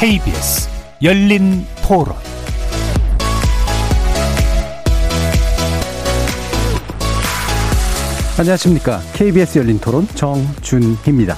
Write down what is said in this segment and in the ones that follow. KBS 열린 토론. 안녕하십니까. KBS 열린 토론 정준희입니다.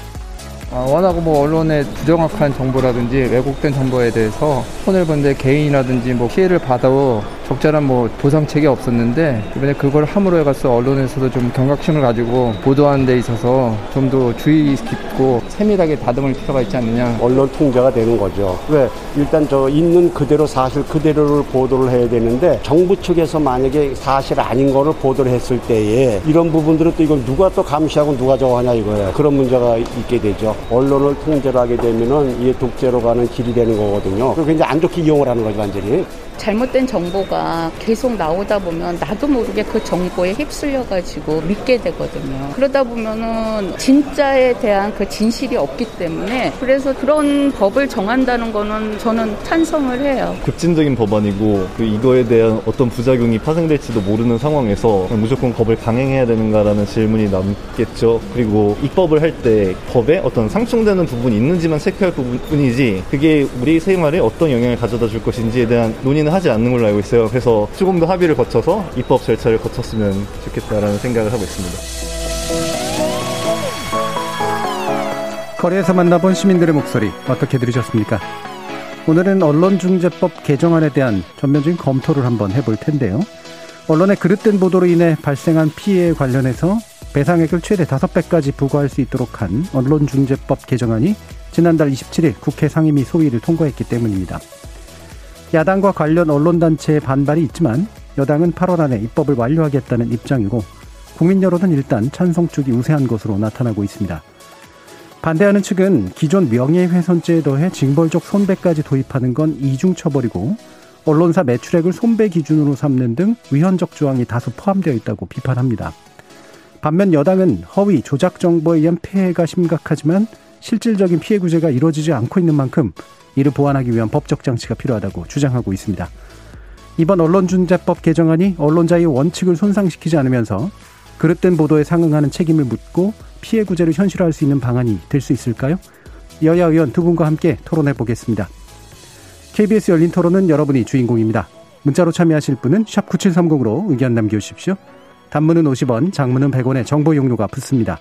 워낙 언론의 부정확한 정보라든지 왜곡된 정보에 대해서 손을 본데 개인이라든지 피해를 받아도 적절한 보상책이 없었는데, 이번에 그걸 함으로 해서 언론에서도 좀 경각심을 가지고 보도하는 데 있어서 좀 더 주의 깊고 세밀하게 다듬을 필요가 있지 않느냐. 언론 통제가 되는 거죠. 왜? 일단 있는 그대로 사실 그대로를 보도를 해야 되는데, 정부 측에서 만약에 사실 아닌 거를 보도를 했을 때에 이런 부분들은 또 이걸 누가 또 감시하고 누가 저거 하냐 이거예요. 그런 문제가 있게 되죠. 언론을 통제를 하게 되면은 이게 독재로 가는 길이 되는 거거든요. 그리고 굉장히 안 좋게 이용을 하는 거죠, 완전히. 잘못된 정보가 계속 나오다 보면 나도 모르게 그 정보에 휩쓸려가지고 믿게 되거든요. 그러다 보면은 진짜에 대한 그 진실이 없기 때문에, 그래서 그런 법을 정한다는 거는 저는 찬성을 해요. 급진적인 법안이고 이거에 대한 어떤 부작용이 파생될지도 모르는 상황에서 무조건 법을 강행해야 되는가라는 질문이 남겠죠. 그리고 입법을 할 때 법에 어떤 상충되는 부분이 있는지만 체크할 부분뿐이지, 그게 우리 생활에 어떤 영향을 가져다 줄 것인지에 대한 논의는 하지 않는 걸로 알고 있어요. 그래서 조금 더 합의를 거쳐서 입법 절차를 거쳤으면 좋겠다라는 생각을 하고 있습니다. 거리에서 만나본 시민들의 목소리 어떻게 들으셨습니까? 오늘은 언론중재법 개정안에 대한 전면적인 검토를 한번 해볼 텐데요. 언론의 그릇된 보도로 인해 발생한 피해에 관련해서 배상액을 최대 5배까지 부과할 수 있도록 한 언론중재법 개정안이 지난달 27일 국회 상임위 소위를 통과했기 때문입니다. 야당과 관련 언론단체의 반발이 있지만 여당은 8월 안에 입법을 완료하겠다는 입장이고, 국민 여론은 일단 찬성 쪽이 우세한 것으로 나타나고 있습니다. 반대하는 측은 기존 명예훼손죄에 더해 징벌적 손배까지 도입하는 건 이중처벌이고, 언론사 매출액을 손배 기준으로 삼는 등 위헌적 조항이 다수 포함되어 있다고 비판합니다. 반면 여당은 허위, 조작 정보에 의한 폐해가 심각하지만 실질적인 피해 구제가 이루어지지 않고 있는 만큼 이를 보완하기 위한 법적 장치가 필요하다고 주장하고 있습니다. 이번 언론중재법 개정안이 언론자의 원칙을 손상시키지 않으면서 그릇된 보도에 상응하는 책임을 묻고 피해 구제를 현실화할 수 있는 방안이 될 수 있을까요? 여야 의원 두 분과 함께 토론해 보겠습니다. KBS 열린 토론은 여러분이 주인공입니다. 문자로 참여하실 분은 샵 9730으로 의견 남겨주십시오. 단문은 50원, 장문은 100원의 정보 용료가 붙습니다.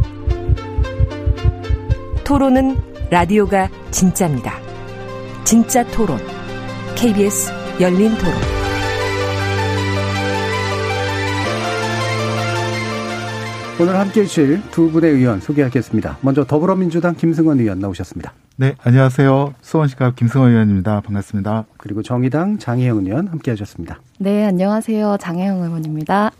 토론은 라디오가 진짜입니다. 진짜 토론. KBS 열린 토론. 오늘 함께해 주실 두 분의 의원 소개하겠습니다. 먼저 더불어민주당 김승원 의원 나오셨습니다. 네, 안녕하세요. 수원시갑 김승원 의원입니다. 반갑습니다. 그리고 정의당 장혜영 의원 함께하셨습니다. 네, 안녕하세요. 장혜영 의원입니다.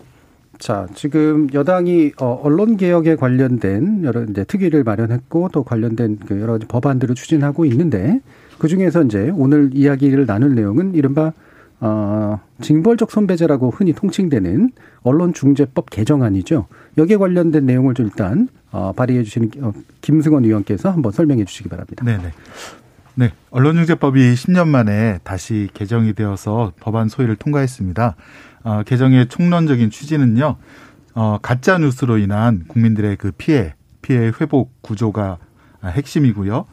자, 지금 여당이 언론개혁에 관련된 여러 이제 특위를 마련했고, 또 관련된 그 여러 가지 법안들을 추진하고 있는데, 그중에서 이제 오늘 이야기를 나눌 내용은 이른바 징벌적 손배제라고 흔히 통칭되는 언론중재법 개정안이죠. 여기에 관련된 내용을 좀 일단 발의해 주시는 김승원 의원께서 한번 설명해 주시기 바랍니다. 네네. 네, 언론중재법이 10년 만에 다시 개정이 되어서 법안 소위를 통과했습니다. 개정의 총론적인 취지는요, 가짜 뉴스로 인한 국민들의 그 피해 회복 구조가 핵심이고요.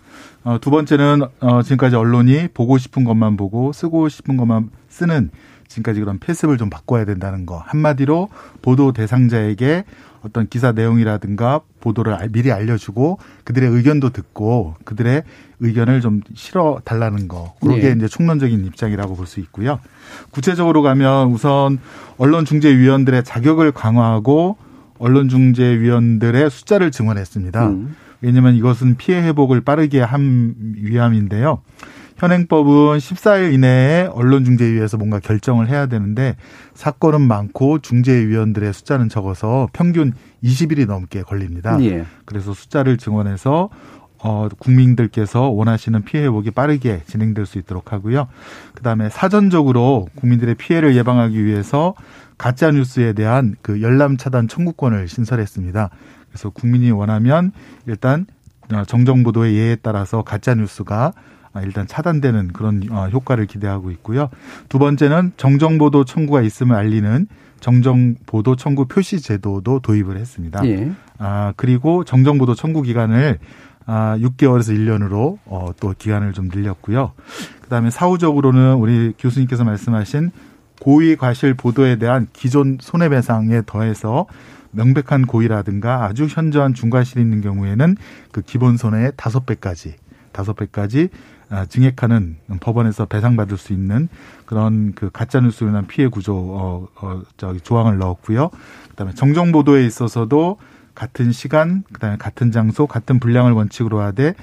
두 번째는 지금까지 언론이 보고 싶은 것만 보고 쓰고 싶은 것만 쓰는 지금까지 그런 패습을 좀 바꿔야 된다는 거. 한마디로 보도 대상자에게 어떤 기사 내용이라든가 보도를 미리 알려주고 그들의 의견도 듣고 그들의 의견을 좀 실어 달라는 거. 그게 이제 총론적인 입장이라고 볼 수 있고요. 구체적으로 가면 우선 언론중재위원들의 자격을 강화하고 언론중재위원들의 숫자를 증원했습니다. 왜냐하면 이것은 피해 회복을 빠르게 한 위함인데요. 현행법은 14일 이내에 언론중재위에서 뭔가 결정을 해야 되는데, 사건은 많고 중재위원들의 숫자는 적어서 평균 20일이 넘게 걸립니다. 예. 그래서 숫자를 증원해서 국민들께서 원하시는 피해 회복이 빠르게 진행될 수 있도록 하고요. 그다음에 사전적으로 국민들의 피해를 예방하기 위해서 가짜 뉴스에 대한 그 열람 차단 청구권을 신설했습니다. 그래서 국민이 원하면 일단 정정 보도의 예에 따라서 가짜 뉴스가 일단 차단되는 그런 효과를 기대하고 있고요. 두 번째는 정정보도 청구가 있음을 알리는 정정보도 청구 표시 제도도 도입을 했습니다. 예. 그리고 정정보도 청구 기간을 6개월에서 1년으로 또 기간을 좀 늘렸고요. 그다음에 사후적으로는 우리 교수님께서 말씀하신 고의 과실 보도에 대한 기존 손해배상에 더해서 명백한 고의라든가 아주 현저한 중과실이 있는 경우에는 그 기본 손해의 5배까지 증액하는 법원에서 배상받을 수 있는 그런 그 가짜뉴스로 인한 피해 구조 조항을 넣었고요. 그다음에 정정 보도에 있어서도 같은 시간, 그다음에 같은 장소, 같은 분량을 원칙으로 하되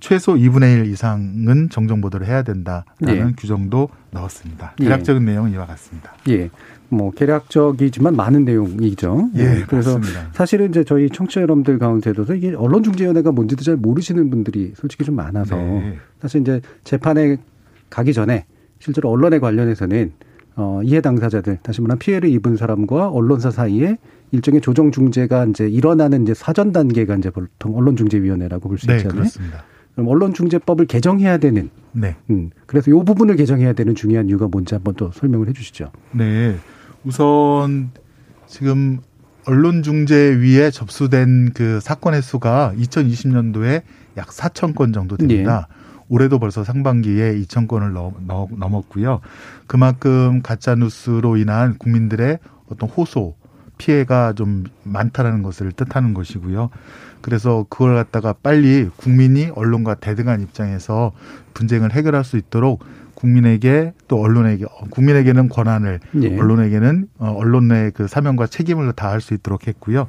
최소 2분의 1 이상은 정정 보도를 해야 된다라는 예. 규정도 넣었습니다. 대략적인 예. 내용은 이와 같습니다. 예. 뭐 개략적이지만 많은 내용이죠. 예, 그래서 맞습니다. 사실은 이제 저희 청취자 여러분들 가운데도 이게 언론중재위원회가 뭔지도 잘 모르시는 분들이 솔직히 좀 많아서 네. 사실 이제 재판에 가기 전에 실제로 언론에 관련해서는 이해 당사자들, 다시 말하면 피해를 입은 사람과 언론사 사이에 일종의 조정 중재가 이제 일어나는 이제 사전 단계가 이제 보통 언론중재위원회라고 볼 수 있잖아요. 네, 그렇습니다. 그럼 언론중재법을 개정해야 되는. 네. 그래서 이 부분을 개정해야 되는 중요한 이유가 뭔지 한번 또 설명을 해주시죠. 네. 우선 지금 언론중재위에 접수된 그 사건의 수가 2020년도에 약 4천 건 정도 됩니다. 예. 올해도 벌써 상반기에 2천 건을 넘었고요. 그만큼 가짜뉴스로 인한 국민들의 어떤 호소, 피해가 좀 많다라는 것을 뜻하는 것이고요. 그래서 그걸 갖다가 빨리 국민이 언론과 대등한 입장에서 분쟁을 해결할 수 있도록 국민에게 또 언론에게, 국민에게는 권한을, 예. 언론에게는 언론의 그 사명과 책임을 다할 수 있도록 했고요.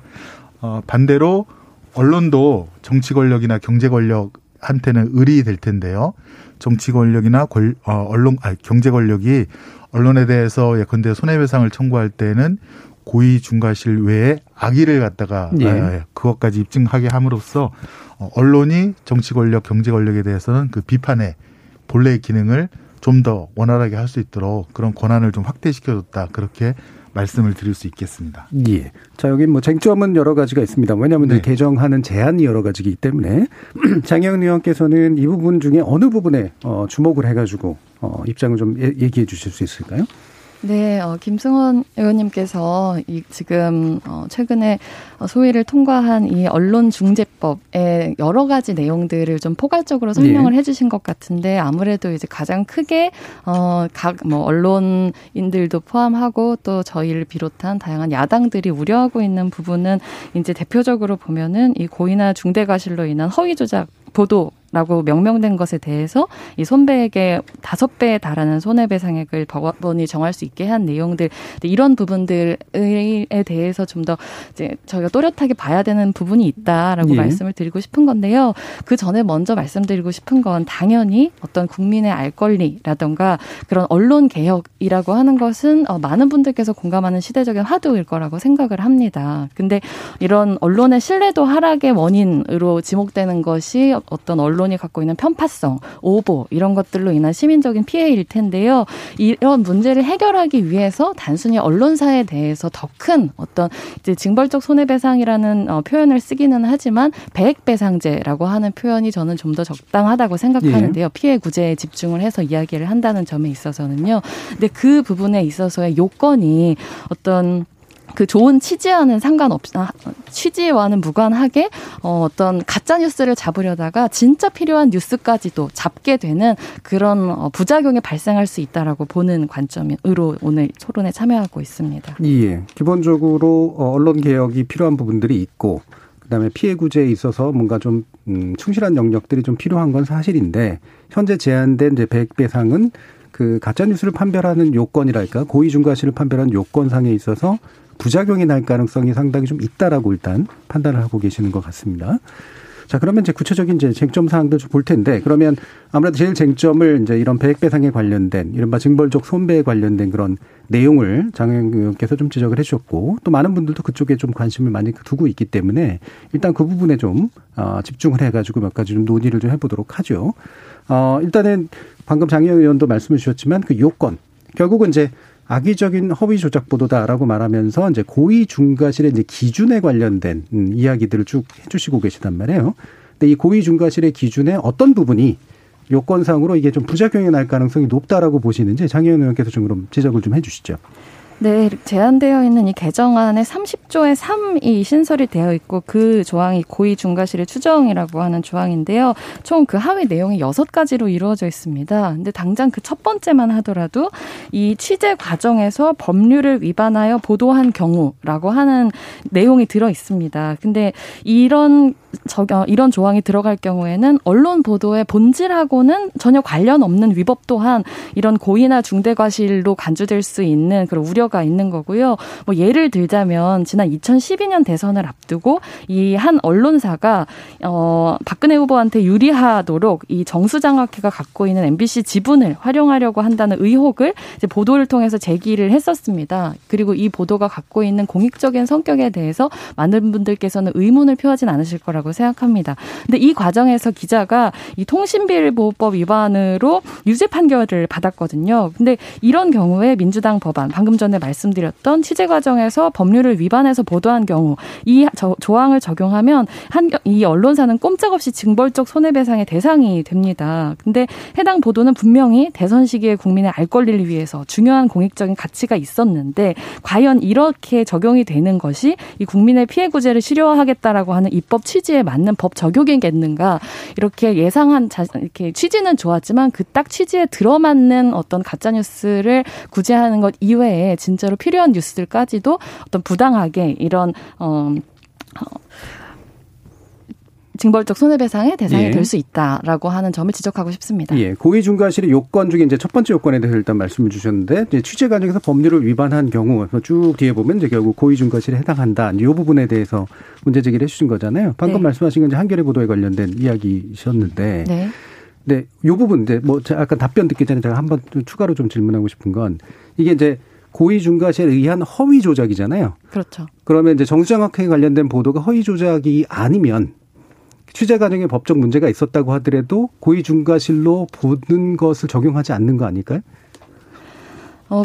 반대로 언론도 정치 권력이나 경제 권력한테는 의리 될 텐데요. 정치 권력이나 경제 권력이 언론에 대해서 예컨대 손해배상을 청구할 때에는 고의 중과실 외에 악의를 갖다가 예. 그것까지 입증하게 함으로써 언론이 정치 권력, 경제 권력에 대해서는 그 비판의 본래의 기능을 좀 더 원활하게 할 수 있도록 그런 권한을 좀 확대시켜줬다. 그렇게 말씀을 드릴 수 있겠습니다. 예. 자, 여기 뭐 쟁점은 여러 가지가 있습니다. 왜냐하면 네. 개정하는 제한이 여러 가지이기 때문에 장혜영 의원께서는 이 부분 중에 어느 부분에 주목을 해가지고 입장을 좀 얘기해 주실 수 있을까요? 네, 김승원 의원님께서 지금 최근에 소위를 통과한 이 언론중재법의 여러 가지 내용들을 좀 포괄적으로 설명을 네. 해주신 것 같은데 아무래도 이제 가장 크게 언론인들도 포함하고 또 저희를 비롯한 다양한 야당들이 우려하고 있는 부분은 이제 대표적으로 보면은 이 고의나 중대과실로 인한 허위 조작 보도. 라고 명명된 것에 대해서 이 손배에게 5배에 달하는 손해배상액을 법원이 정할 수 있게 한 내용들 이런 부분들에 대해서 좀 더 이제 저희가 또렷하게 봐야 되는 부분이 있다라고 예. 말씀을 드리고 싶은 건데요. 그 전에 먼저 말씀드리고 싶은 건 당연히 어떤 국민의 알 권리라든가 그런 언론 개혁이라고 하는 것은 많은 분들께서 공감하는 시대적인 화두일 거라고 생각을 합니다. 근데 이런 언론의 신뢰도 하락의 원인으로 지목되는 것이 어떤 언론이 갖고 있는 편파성, 오보 이런 것들로 인한 시민적인 피해일 텐데요. 이런 문제를 해결하기 위해서 단순히 언론사에 대해서 더 큰 어떤 이제 징벌적 손해배상이라는 표현을 쓰기는 하지만 배액배상제라고 하는 표현이 저는 좀 더 적당하다고 생각하는데요. 예. 피해 구제에 집중을 해서 이야기를 한다는 점에 있어서는요. 근데 그 부분에 있어서의 요건이 어떤 그 좋은 취지와는 무관하게 어떤 가짜 뉴스를 잡으려다가 진짜 필요한 뉴스까지도 잡게 되는 그런 부작용이 발생할 수 있다라고 보는 관점으로 오늘 토론에 참여하고 있습니다. 예. 기본적으로 언론 개혁이 필요한 부분들이 있고 그다음에 피해 구제에 있어서 뭔가 좀 충실한 영역들이 좀 필요한 건 사실인데 현재 제한된 이제 배상은 그 가짜 뉴스를 판별하는 요건이랄까 고의 중과실을 판별하는 요건상에 있어서 부작용이 날 가능성이 상당히 좀 있다라고 일단 판단을 하고 계시는 것 같습니다. 자, 그러면 이제 구체적인 이제 쟁점 사항들 좀 볼 텐데, 그러면 아무래도 제일 쟁점을 이제 이런 배액배상에 관련된 이른바 징벌적 손배에 관련된 그런 내용을 장혜영 의원께서 좀 지적을 해 주셨고, 또 많은 분들도 그쪽에 좀 관심을 많이 두고 있기 때문에 일단 그 부분에 좀 집중을 해가지고 몇 가지 좀 논의를 좀 해보도록 하죠. 일단은 방금 장혜영 의원도 말씀해 주셨지만 그 요건, 결국은 이제 악의적인 허위 조작 보도다라고 말하면서 이제 고의 중과실의 이제 기준에 관련된 이야기들을 쭉 해주시고 계시단 말이에요. 근데 이 고의 중과실의 기준에 어떤 부분이 요건상으로 이게 좀 부작용이 날 가능성이 높다라고 보시는지 장혜영 의원께서 좀 그럼 지적을 좀 해주시죠. 네, 제안되어 있는 이 개정안에 30조의 3이 신설이 되어 있고 그 조항이 고의 중과실의 추정이라고 하는 조항인데요. 총 그 하위 내용이 6가지로 이루어져 있습니다. 근데 당장 그 첫 번째만 하더라도 이 취재 과정에서 법률을 위반하여 보도한 경우라고 하는 내용이 들어 있습니다. 근데 이런 조항이 들어갈 경우에는 언론 보도의 본질하고는 전혀 관련 없는 위법 또한 이런 고의나 중대과실로 간주될 수 있는 그런 우려가 있는 거고요. 뭐 예를 들자면 지난 2012년 대선을 앞두고 이 한 언론사가 박근혜 후보한테 유리하도록 이 정수장학회가 갖고 있는 MBC 지분을 활용하려고 한다는 의혹을 이제 보도를 통해서 제기를 했었습니다. 그리고 이 보도가 갖고 있는 공익적인 성격에 대해서 많은 분들께서는 의문을 표하진 않으실 거라 라고 생각합니다. 근데 이 과정에서 기자가 이 통신비밀보호법 위반으로 유죄 판결을 받았거든요. 근데 이런 경우에 민주당 법안, 방금 전에 말씀드렸던 취재 과정에서 법률을 위반해서 보도한 경우 이 조항을 적용하면 이 언론사는 꼼짝없이 징벌적 손해배상의 대상이 됩니다. 근데 해당 보도는 분명히 대선 시기에 국민의 알 권리를 위해서 중요한 공익적인 가치가 있었는데 과연 이렇게 적용이 되는 것이 이 국민의 피해 구제를 실효하겠다라고 하는 입법 취지 에 맞는 법 적용이겠는가 이렇게 예상한 이렇게 취지는 좋았지만 그 딱 취지에 들어맞는 어떤 가짜 뉴스를 구제하는 것 이외에 진짜로 필요한 뉴스들까지도 어떤 부당하게 이런 징벌적 손해배상의 대상이 될 수 있다라고 하는 점을 지적하고 싶습니다. 예, 고의 중과실의 요건 중에 이제 첫 번째 요건에 대해서 일단 말씀을 주셨는데 이제 취재 과정에서 법률을 위반한 경우 쭉 뒤에 보면 이제 결국 고의 중과실에 해당한다. 이 부분에 대해서 문제 제기를 해주신 거잖아요. 방금 네. 말씀하신 건 이제 한겨레 보도에 관련된 이야기이셨는데, 네, 네, 이 부분 이제 뭐 아까 답변 듣기 전에 제가 한번 추가로 좀 질문하고 싶은 건 이게 이제 고의 중과실에 의한 허위 조작이잖아요. 그렇죠. 그러면 이제 정수장학회에 관련된 보도가 허위 조작이 아니면 취재 과정에 법적 문제가 있었다고 하더라도 고의 중과실로 보는 것을 적용하지 않는 거 아닐까요?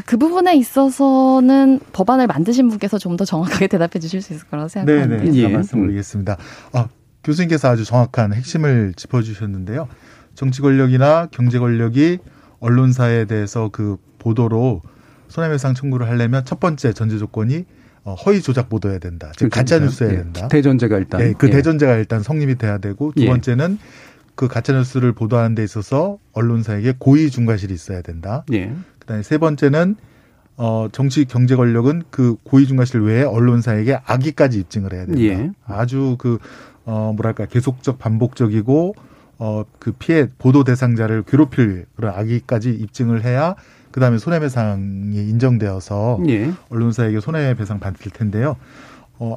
그 부분에 있어서는 법안을 만드신 분께서 좀 더 정확하게 대답해 주실 수 있을 거라고 생각합니다. 네, 예. 말씀드리겠습니다. 교수님께서 아주 정확한 핵심을 짚어주셨는데요. 정치 권력이나 경제 권력이 언론사에 대해서 그 보도로 손해배상 청구를 하려면 첫 번째 전제 조건이 허위 조작 보도해야 된다. 즉 가짜 뉴스해야 된다. 대전제가 일단. 네, 그 대전제가 일단 성립이 돼야 되고 두 번째는 그 가짜 뉴스를 보도하는 데 있어서 언론사에게 고의 중과실이 있어야 된다. 그다음에 세 번째는 정치 경제 권력은 그 고의 중과실 외에 언론사에게 악의까지 입증을 해야 된다. 아주 그 뭐랄까 계속적 반복적이고 그 피해 보도 대상자를 괴롭힐 그런 악의까지 입증을 해야. 그다음에 손해배상이 인정되어서 언론사에게 손해배상 받을 텐데요.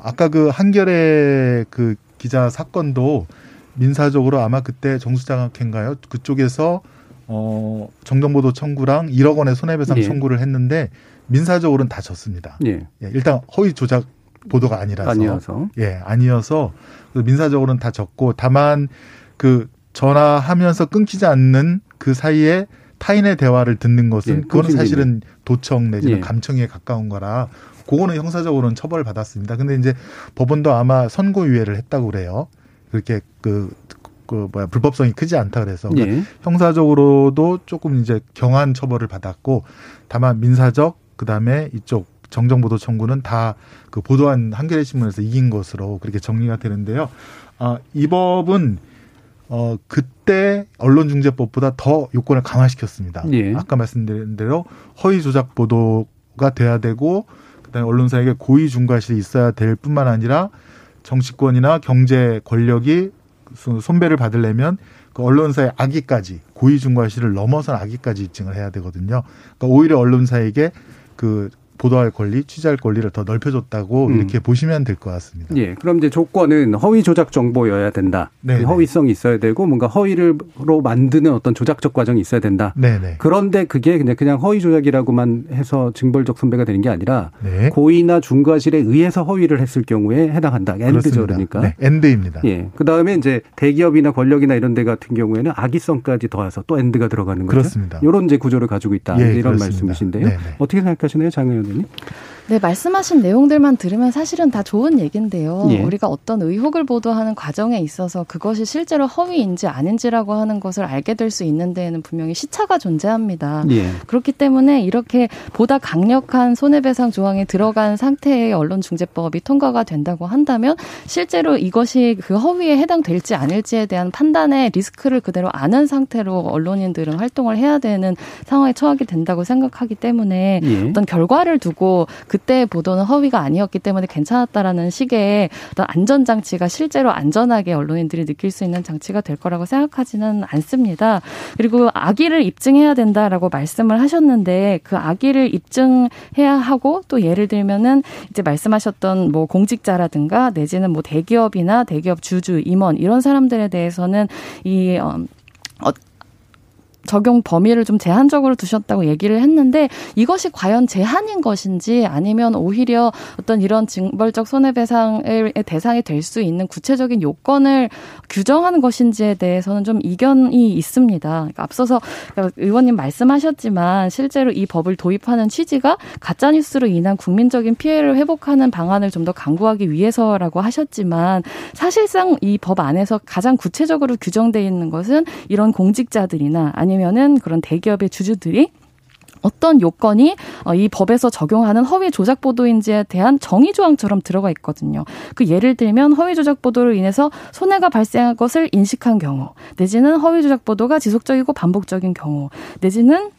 아까 그 한겨레 그 기자 사건도 민사적으로 아마 그때 정수장학회인가요? 그쪽에서 정정보도 청구랑 1억 원의 손해배상 청구를 했는데 민사적으로는 다 졌습니다. 일단 허위 조작 보도가 아니라서. 아니어서 민사적으로는 다 졌고 다만 그 전화하면서 끊기지 않는 그 사이에 타인의 대화를 듣는 것은 그거는 사실은 도청 내지는 감청에 가까운 거라 그거는 형사적으로는 처벌받았습니다. 근데 이제 법원도 아마 선고유예를 했다고 그래요. 그렇게 불법성이 크지 않다 그래서 그러니까 형사적으로도 조금 이제 경한 처벌을 받았고 다만 민사적 그다음에 이쪽 정정보도 청구는 다 그 보도한 한겨레 신문에서 이긴 것으로 그렇게 정리가 되는데요. 이 법은 그때 언론중재법보다 더 요건을 강화시켰습니다. 아까 말씀드린 대로 허위 조작 보도가 돼야 되고 그다음에 언론사에게 고의 중과실이 있어야 될 뿐만 아니라 정치권이나 경제 권력이 손배를 받으려면 그 언론사의 악의까지 고의 중과실을 넘어선 악의까지 입증을 해야 되거든요. 그러니까 오히려 언론사에게 그 보도할 권리, 취재할 권리를 더 넓혀줬다고 이렇게 보시면 될 것 같습니다. 예, 그럼 이제 조건은 허위 조작 정보여야 된다. 네네. 허위성이 있어야 되고 뭔가 허위로 만드는 어떤 조작적 과정이 있어야 된다. 네네. 그런데 그게 그냥 허위 조작이라고만 해서 징벌적 손배가 되는 게 아니라 네. 고의나 중과실에 의해서 허위를 했을 경우에 해당한다. 엔드죠, 그러니까. 네, 엔드입니다. 예, 그다음에 이제 대기업이나 권력이나 이런 데 같은 경우에는 악의성까지 더해서 또 엔드가 들어가는 거죠. 그렇습니다. 이런 이제 구조를 가지고 있다. 예, 이런 그렇습니다. 말씀이신데요. 네네. 어떻게 생각하시나요, 장혜영? 네, 말씀하신 내용들만 들으면 사실은 다 좋은 얘기인데요. 예. 우리가 어떤 의혹을 보도하는 과정에 있어서 그것이 실제로 허위인지 아닌지라고 하는 것을 알게 될 수 있는 데에는 분명히 시차가 존재합니다. 예. 그렇기 때문에 이렇게 보다 강력한 손해배상 조항이 들어간 상태의 언론중재법이 통과가 된다고 한다면 실제로 이것이 그 허위에 해당될지 아닐지에 대한 판단의 리스크를 그대로 아는 상태로 언론인들은 활동을 해야 되는 상황에 처하게 된다고 생각하기 때문에 예. 어떤 결과를 두고 그때 보도는 허위가 아니었기 때문에 괜찮았다라는 식의 안전장치가 실제로 안전하게 언론인들이 느낄 수 있는 장치가 될 거라고 생각하지는 않습니다. 그리고 악의를 입증해야 된다라고 말씀을 하셨는데 그 악의를 입증해야 하고 또 예를 들면은 이제 말씀하셨던 뭐 공직자라든가 내지는 뭐 대기업이나 대기업 주주, 임원 이런 사람들에 대해서는 이 적용 범위를 좀 제한적으로 두셨다고 얘기를 했는데 이것이 과연 제한인 것인지 아니면 오히려 어떤 이런 징벌적 손해배상의 대상이 될 수 있는 구체적인 요건을 규정하는 것인지에 대해서는 좀 이견이 있습니다. 그러니까 앞서서 의원님 말씀하셨지만 실제로 이 법을 도입하는 취지가 가짜뉴스로 인한 국민적인 피해를 회복하는 방안을 좀 더 강구하기 위해서라고 하셨지만 사실상 이 법 안에서 가장 구체적으로 규정되어 있는 것은 이런 공직자들이나 아니면 그런 대기업의 주주들이 어떤 요건이 이 법에서 적용하는 허위 조작 보도인지에 대한 정의 조항처럼 들어가 있거든요. 그 예를 들면 허위 조작 보도로 인해서 손해가 발생한 것을 인식한 경우, 내지는 허위 조작 보도가 지속적이고 반복적인 경우, 내지는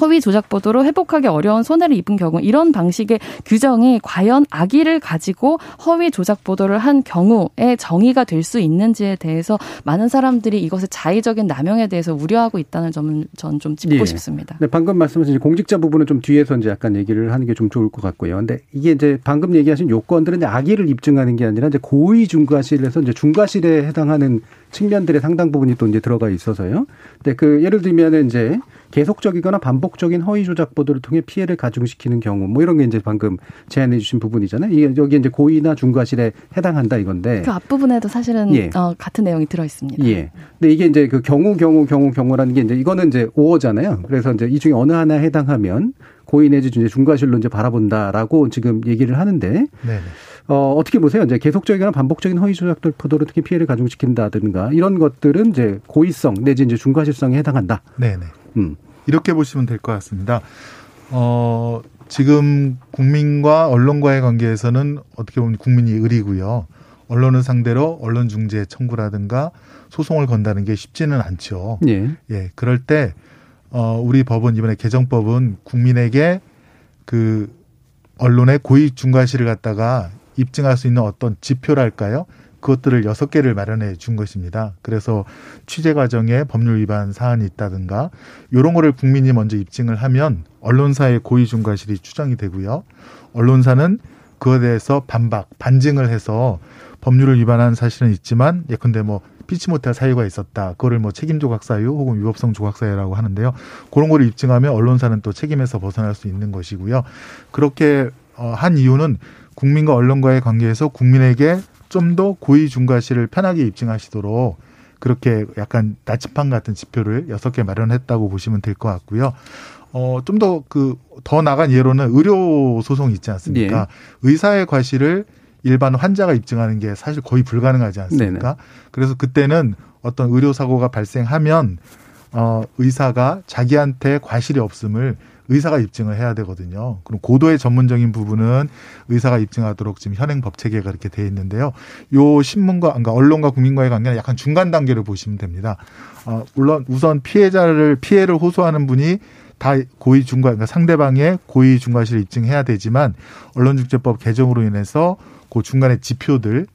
허위 조작 보도로 회복하기 어려운 손해를 입은 경우 이런 방식의 규정이 과연 악의를 가지고 허위 조작 보도를 한 경우에 정의가 될 수 있는지에 대해서 많은 사람들이 이것의 자의적인 남용에 대해서 우려하고 있다는 점을 전 좀 짚고 예. 싶습니다. 네, 방금 말씀하신 공직자 부분은 좀 뒤에서 이제 약간 얘기를 하는 게 좀 좋을 것 같고요. 근데 이게 이제 방금 얘기하신 요건들은 이제 악의를 입증하는 게 아니라 이제 고의 중과실에서 이제 중과실에 해당하는 측면들의 상당 부분이 또 이제 들어가 있어서요. 근데 그 예를 들면은 이제 계속적이거나 반복적인 허위 조작 보도를 통해 피해를 가중시키는 경우 뭐 이런 게 이제 방금 제안해 주신 부분이잖아요. 이게 여기 이제 고의나 중과실에 해당한다 이건데 그 앞부분에도 사실은 예. 같은 내용이 들어 있습니다. 예. 근데 이게 이제 그 경우라는 게 이제 이거는 이제 5어잖아요. 그래서 이제 이 중에 어느 하나에 해당하면 고의 내지 중과실로 이제 바라본다라고 지금 얘기를 하는데 네네. 어떻게 보세요? 이제 계속적이거나 반복적인 허위 조작들 보도로 특히 피해를 가중시킨다든가 이런 것들은 이제 고의성 내지 이제 중과실성에 해당한다. 네네. 이렇게 보시면 될 것 같습니다. 지금 국민과 언론과의 관계에서는 어떻게 보면 국민이 을이고요. 언론을 상대로 언론 중재 청구라든가 소송을 건다는 게 쉽지는 않죠. 예. 예. 그럴 때 우리 법은 이번에 개정법은 국민에게 그 언론의 고의 중과실을 갖다가 입증할 수 있는 어떤 지표랄까요? 그것들을 6개를 마련해 준 것입니다. 그래서 취재 과정에 법률 위반 사안이 있다든가 이런 거를 국민이 먼저 입증을 하면 언론사의 고의 중과실이 추정이 되고요. 언론사는 그거에 대해서 반증을 해서 법률을 위반한 사실은 있지만 예컨대 뭐 피치 못할 사유가 있었다. 그거를 뭐 책임조각 사유 혹은 위법성 조각 사유라고 하는데요. 그런 거를 입증하면 언론사는 또 책임에서 벗어날 수 있는 것이고요. 그렇게 한 이유는 국민과 언론과의 관계에서 국민에게 좀 더 고의 중과실을 편하게 입증하시도록 그렇게 약간 나침판 같은 지표를 6개 마련했다고 보시면 될 것 같고요. 좀 더 더 나간 예로는 의료 소송이 있지 않습니까? 예. 의사의 과실을 일반 환자가 입증하는 게 사실 거의 불가능하지 않습니까? 네네. 그래서 그때는 어떤 의료사고가 발생하면 의사가 자기한테 과실이 없음을 의사가 입증을 해야 되거든요. 그럼 고도의 전문적인 부분은 의사가 입증하도록 지금 현행 법 체계가 이렇게 돼 있는데요. 요 신문과 그러니까 언론과 국민과의 관계는 약간 중간 단계로 보시면 됩니다. 물론 우선 피해를 호소하는 분이 다 그러니까 상대방의 고의 중과실을 입증해야 되지만 언론중재법 개정으로 인해서 그 중간의 지표들을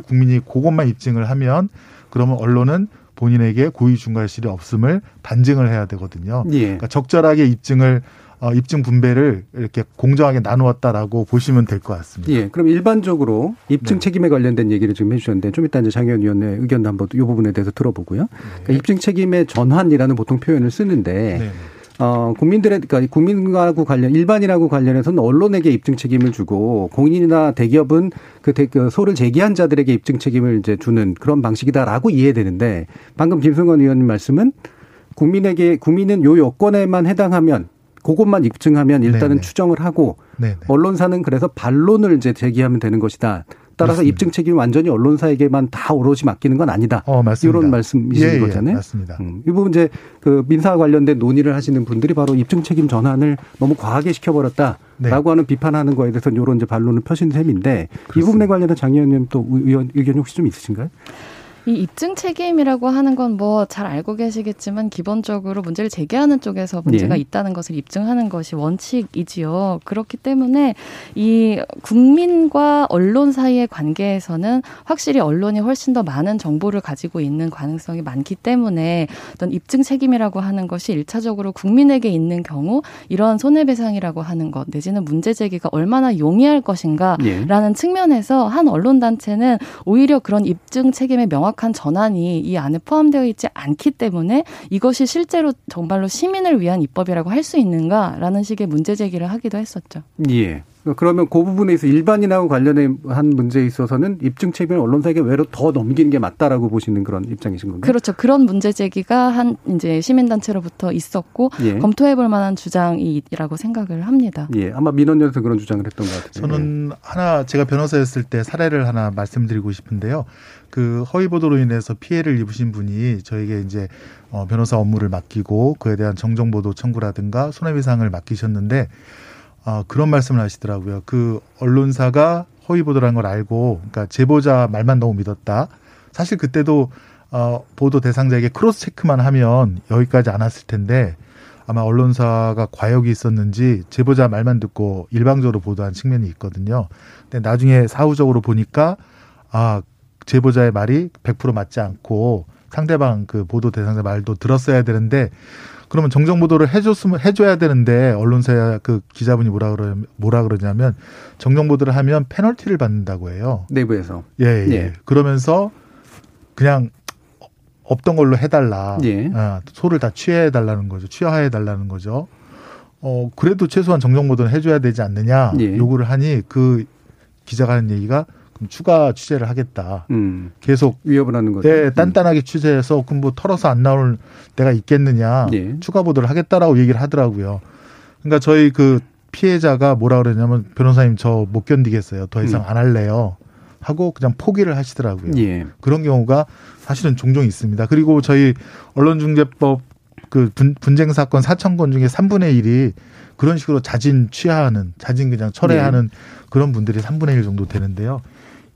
국민이 그것만 입증을 하면 그러면 언론은 본인에게 고의 중과실이 없음을 반증을 해야 되거든요. 예. 그러니까 적절하게 입증을 입증 분배를 이렇게 공정하게 나누었다라고 보시면 될 것 같습니다. 예. 그럼 일반적으로 입증 책임에 관련된 얘기를 지금 해주셨는데 좀 이따 이제 장혜원위원의 의견도 한번 이 부분에 대해서 들어보고요. 네. 그러니까 입증 책임의 전환이라는 보통 표현을 쓰는데 네. 그러니까 국민과하고 관련, 일반인하고 관련해서는 언론에게 입증 책임을 주고 공인이나 대기업은 그 소를 제기한 자들에게 입증 책임을 이제 주는 그런 방식이다라고 이해되는데 방금 김승원 의원님 말씀은 국민은 요 여건에만 해당하면 그것만 입증하면 일단은 네네. 추정을 하고 네네. 언론사는 그래서 반론을 이제 제기하면 되는 것이다. 따라서 맞습니다. 입증 책임이 완전히 언론사에게만 다 오롯이 맡기는 건 아니다. 맞습니다. 이런 말씀이신 거잖아요. 맞습니다. 이 부분 이제 그 민사와 관련된 논의를 하시는 분들이 바로 입증 책임 전환을 너무 과하게 시켜버렸다라고 네. 하는 비판하는 거에 대해서 이런 이제 반론을 펴신 셈인데 그렇습니다. 이 부분에 관련해서 장 의원님 또 의견이 혹시 좀 있으신가요? 이 입증 책임이라고 하는 건 뭐 잘 알고 계시겠지만 기본적으로 문제를 제기하는 쪽에서 문제가 있다는 것을 입증하는 것이 원칙이지요. 그렇기 때문에 이 국민과 언론 사이의 관계에서는 확실히 언론이 훨씬 더 많은 정보를 가지고 있는 가능성이 많기 때문에 어떤 입증 책임이라고 하는 것이 1차적으로 국민에게 있는 경우 이러한 손해배상이라고 하는 것 내지는 문제 제기가 얼마나 용이할 것인가라는 측면에서 한 언론단체는 오히려 그런 입증 책임의 명확 한 전환이 이 안에 포함되어 있지 않기 때문에 이것이 실제로 정말로 시민을 위한 입법이라고 할 수 있는가라는 식의 문제 제기를 하기도 했었죠. 예. 그러면 그 부분에서 일반인하고 관련한 문제에 있어서는 입증 책임을 언론사에게 외로 더 넘기는 게 맞다라고 보시는 그런 입장이신 건가요? 그렇죠. 그런 문제 제기가 한 이제 시민단체로부터 있었고 검토해볼 만한 주장이라고 생각을 합니다. 예, 아마 민원연에서 그런 주장을 했던 것 같은데. 저는 하나 제가 변호사였을 때 사례를 하나 말씀드리고 싶은데요. 그 허위 보도로 인해서 피해를 입으신 분이 저에게 이제 변호사 업무를 맡기고 그에 대한 정정 보도 청구라든가 손해배상을 맡기셨는데. 그런 말씀을 하시더라고요. 그 언론사가 허위 보도라는 걸 알고, 그러니까 제보자 말만 너무 믿었다. 사실 그때도 보도 대상자에게 크로스 체크만 하면 여기까지 안 왔을 텐데 아마 언론사가 과욕이 있었는지 제보자 말만 듣고 일방적으로 보도한 측면이 있거든요. 근데 나중에 사후적으로 보니까 제보자의 말이 100% 맞지 않고 상대방 그 보도 대상자 말도 들었어야 되는데. 그러면 정정 보도를 해줘야 되는데 언론사 그 기자분이 뭐라 그러냐면 정정 보도를 하면 페널티를 받는다고 해요. 내부에서. 예. 그러면서 그냥 없던 걸로 해달라. 소를 다 취하해달라는 거죠. 취하해달라는 거죠. 그래도 최소한 정정 보도는 해줘야 되지 않느냐 요구를 하니 그 기자가 하는 얘기가. 추가 취재를 하겠다. 계속 위협을 하는 거죠. 네, 단단하게 취재해서 그럼 뭐 털어서 안 나올 때가 있겠느냐. 추가 보도를 하겠다라고 얘기를 하더라고요. 그러니까 저희 그 피해자가 뭐라 그러냐면 변호사님 저 못 견디겠어요. 더 이상 안 할래요. 하고 그냥 포기를 하시더라고요. 그런 경우가 사실은 종종 있습니다. 그리고 저희 언론중재법 그 분쟁 사건 4,000건 중에 3분의 1이 그런 식으로 자진 그냥 철회하는 그런 분들이 3분의 1 정도 되는데요.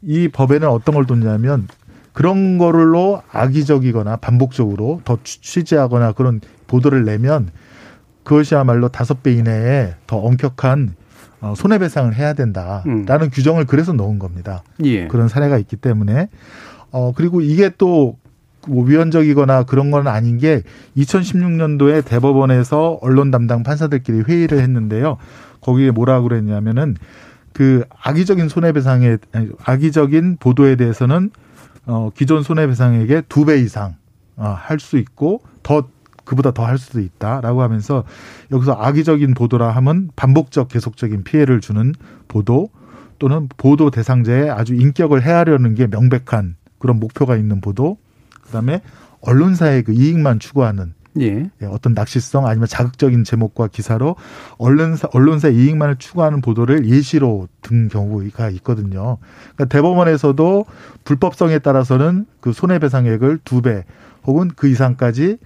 이 법에는 어떤 걸 뒀냐면 그런 걸로 악의적이거나 반복적으로 더 취재하거나 그런 보도를 내면 그것이야말로 5배 이내에 더 엄격한 손해배상을 해야 된다라는 규정을 그래서 넣은 겁니다. 그런 사례가 있기 때문에. 그리고 이게 또 뭐 위헌적이거나 그런 건 아닌 게 2016년도에 대법원에서 언론 담당 판사들끼리 회의를 했는데요. 거기에 뭐라고 그랬냐면은 그 악의적인 보도에 대해서는 기존 손해배상액의 2배 이상 할 수 있고 더 그보다 더 할 수도 있다라고 하면서 여기서 악의적인 보도라 하면 반복적 계속적인 피해를 주는 보도 또는 보도 대상자의 아주 인격을 해하려는 게 명백한 그런 목표가 있는 보도 그다음에 언론사의 그 이익만 추구하는 어떤 낚시성 아니면 자극적인 제목과 기사로 언론사의 이익만을 추구하는 보도를 예시로 든 경우가 있거든요. 그러니까 대법원에서도 불법성에 따라서는 그 손해배상액을 2배 혹은 그 이상까지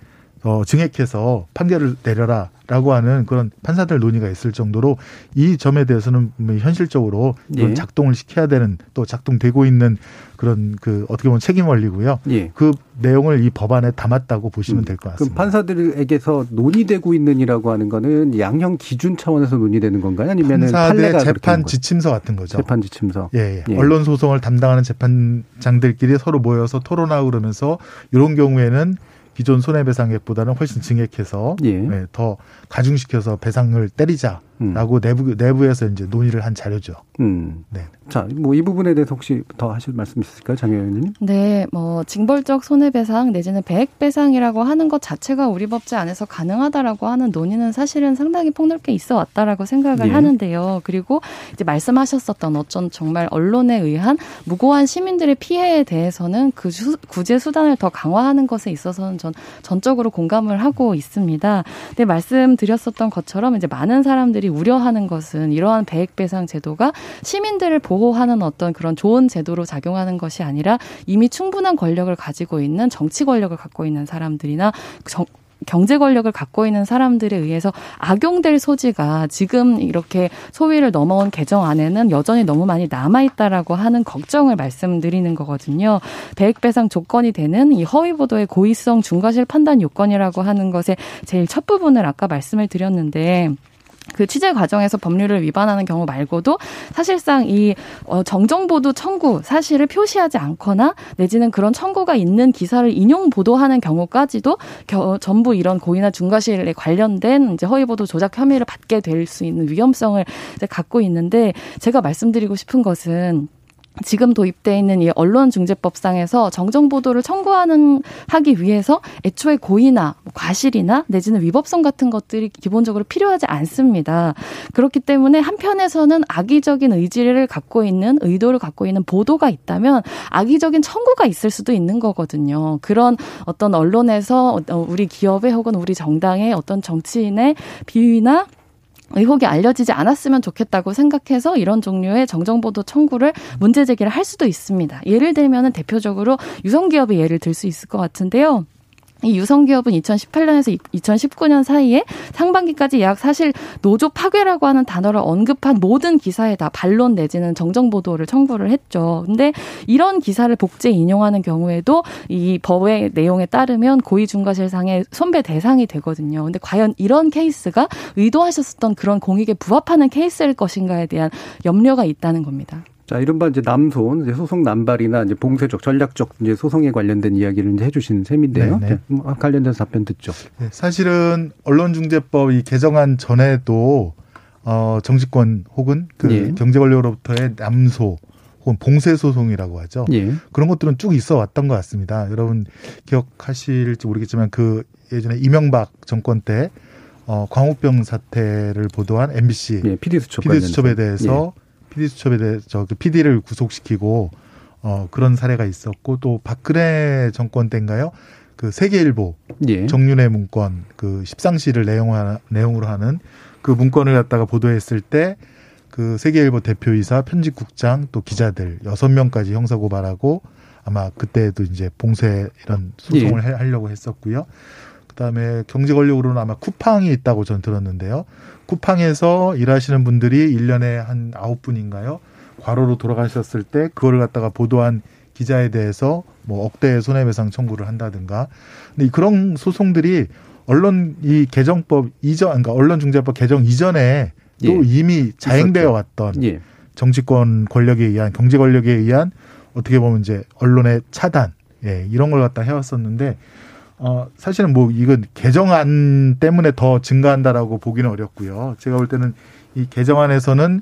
증액해서 판결을 내려라라고 하는 그런 판사들 논의가 있을 정도로 이 점에 대해서는 현실적으로 이런 작동을 시켜야 되는 또 작동되고 있는 그런 그 어떻게 보면 책임 원리고요. 그 내용을 이 법안에 담았다고 보시면 될 것 같습니다. 그럼 판사들에게서 논의되고 있는이라고 하는 거는 양형 기준 차원에서 논의되는 건가요? 아니면 판례가 재판 지침서 같은 거죠. 재판 지침서. 예. 언론 소송을 담당하는 재판장들끼리 서로 모여서 토론하고 그러면서 이런 경우에는 기존 손해배상액보다는 훨씬 증액해서 예. 네, 더 가중시켜서 배상을 때리자라고 내부에서 이제 논의를 한 자료죠. 네. 자, 뭐 이 부분에 대해서 혹시 더 하실 말씀 있으실까요, 장 의원님? 네, 뭐 징벌적 손해배상 내지는 배액배상이라고 하는 것 자체가 우리 법제 안에서 가능하다라고 하는 논의는 사실은 상당히 폭넓게 있어 왔다라고 생각을 예. 하는데요. 그리고 이제 말씀하셨었던 어쩐 정말 언론에 의한 무고한 시민들의 피해에 대해서는 그 구제 수단을 더 강화하는 것에 있어서는 전적으로 공감을 하고 있습니다. 근데 말씀드렸었던 것처럼 이제 많은 사람들이 우려하는 것은 이러한 배액배상 제도가 시민들을 보호하는 어떤 그런 좋은 제도로 작용하는 것이 아니라 이미 충분한 권력을 가지고 있는 정치 권력을 갖고 있는 사람들이나 경제 권력을 갖고 있는 사람들에 의해서 악용될 소지가 지금 이렇게 소위를 넘어온 개정 안에는 여전히 너무 많이 남아있다라고 하는 걱정을 말씀드리는 거거든요. 배액배상 조건이 되는 이 허위보도의 고의성 중과실 판단 요건이라고 하는 것의 제일 첫 부분을 아까 말씀을 드렸는데 그 취재 과정에서 법률을 위반하는 경우 말고도 사실상 이 정정보도 청구 사실을 표시하지 않거나 내지는 그런 청구가 있는 기사를 인용 보도하는 경우까지도 전부 이런 고의나 중과실에 관련된 이제 허위보도 조작 혐의를 받게 될 수 있는 위험성을 이제 갖고 있는데 제가 말씀드리고 싶은 것은 지금 도입되어 있는 이 언론중재법상에서 정정보도를 하기 위해서 애초에 고의나 과실이나 내지는 위법성 같은 것들이 기본적으로 필요하지 않습니다. 그렇기 때문에 한편에서는 악의적인 의지를 갖고 있는 의도를 갖고 있는 보도가 있다면 악의적인 청구가 있을 수도 있는 거거든요. 그런 어떤 언론에서 우리 기업의 혹은 우리 정당의 어떤 정치인의 비위나 의혹이 알려지지 않았으면 좋겠다고 생각해서 이런 종류의 정정보도 청구를 문제 제기를 할 수도 있습니다. 예를 들면 대표적으로 유성기업의 예를 들 수 있을 것 같은데요. 이 유성기업은 2018년에서 2019년 사이에 상반기까지 약 사실 노조 파괴라고 하는 단어를 언급한 모든 기사에 다 반론 내지는 정정보도를 청구를 했죠. 그런데 이런 기사를 복제 인용하는 경우에도 이 법의 내용에 따르면 고의중과실상의 손배 대상이 되거든요. 그런데 과연 이런 케이스가 의도하셨던 그런 공익에 부합하는 케이스일 것인가에 대한 염려가 있다는 겁니다. 자, 이른바 이제 남손, 이제 소송 남발이나 이제 봉쇄적, 전략적 이제 소송에 관련된 이야기를 이제 해주신 셈인데요. 네, 관련된 답변 듣죠. 네, 사실은 언론중재법 이 개정안 전에도 정치권 혹은 그 예. 경제권력으로부터의 남소 혹은 봉쇄 소송이라고 하죠. 예. 그런 것들은 쭉 있어 왔던 것 같습니다. 여러분 기억하실지 모르겠지만 그 예전에 이명박 정권 때 광우병 사태를 보도한 MBC 예, PD수첩에 대해서. 예. PD수첩에 대해서 PD를 구속시키고 그런 사례가 있었고 또 박근혜 정권 때인가요? 그 세계일보 예. 정윤회 문건 그 십상시를 내용으로 하는 그 문건을 갖다가 보도했을 때 그 세계일보 대표이사 편집국장 또 기자들 6명까지 형사고발하고 아마 그때도 이제 봉쇄 이런 소송을 예. 하려고 했었고요. 그다음에 경제권력으로는 아마 쿠팡이 있다고 저는 들었는데요. 쿠팡에서 일하시는 분들이 1년에 한 9분인가요? 과로로 돌아가셨을 때 그걸 갖다가 보도한 기자에 대해서 뭐 억대의 손해배상 청구를 한다든가. 근데 그런 소송들이 그러니까 언론중재법 개정 이전에 또 예. 이미 자행되어 있었죠. 왔던 예. 정치권 권력에 의한 경제 권력에 의한 어떻게 보면 이제 언론의 차단 예, 이런 걸 갖다 해왔었는데. 사실은 뭐 이건 개정안 때문에 더 증가한다라고 보기는 어렵고요. 제가 볼 때는 이 개정안에서는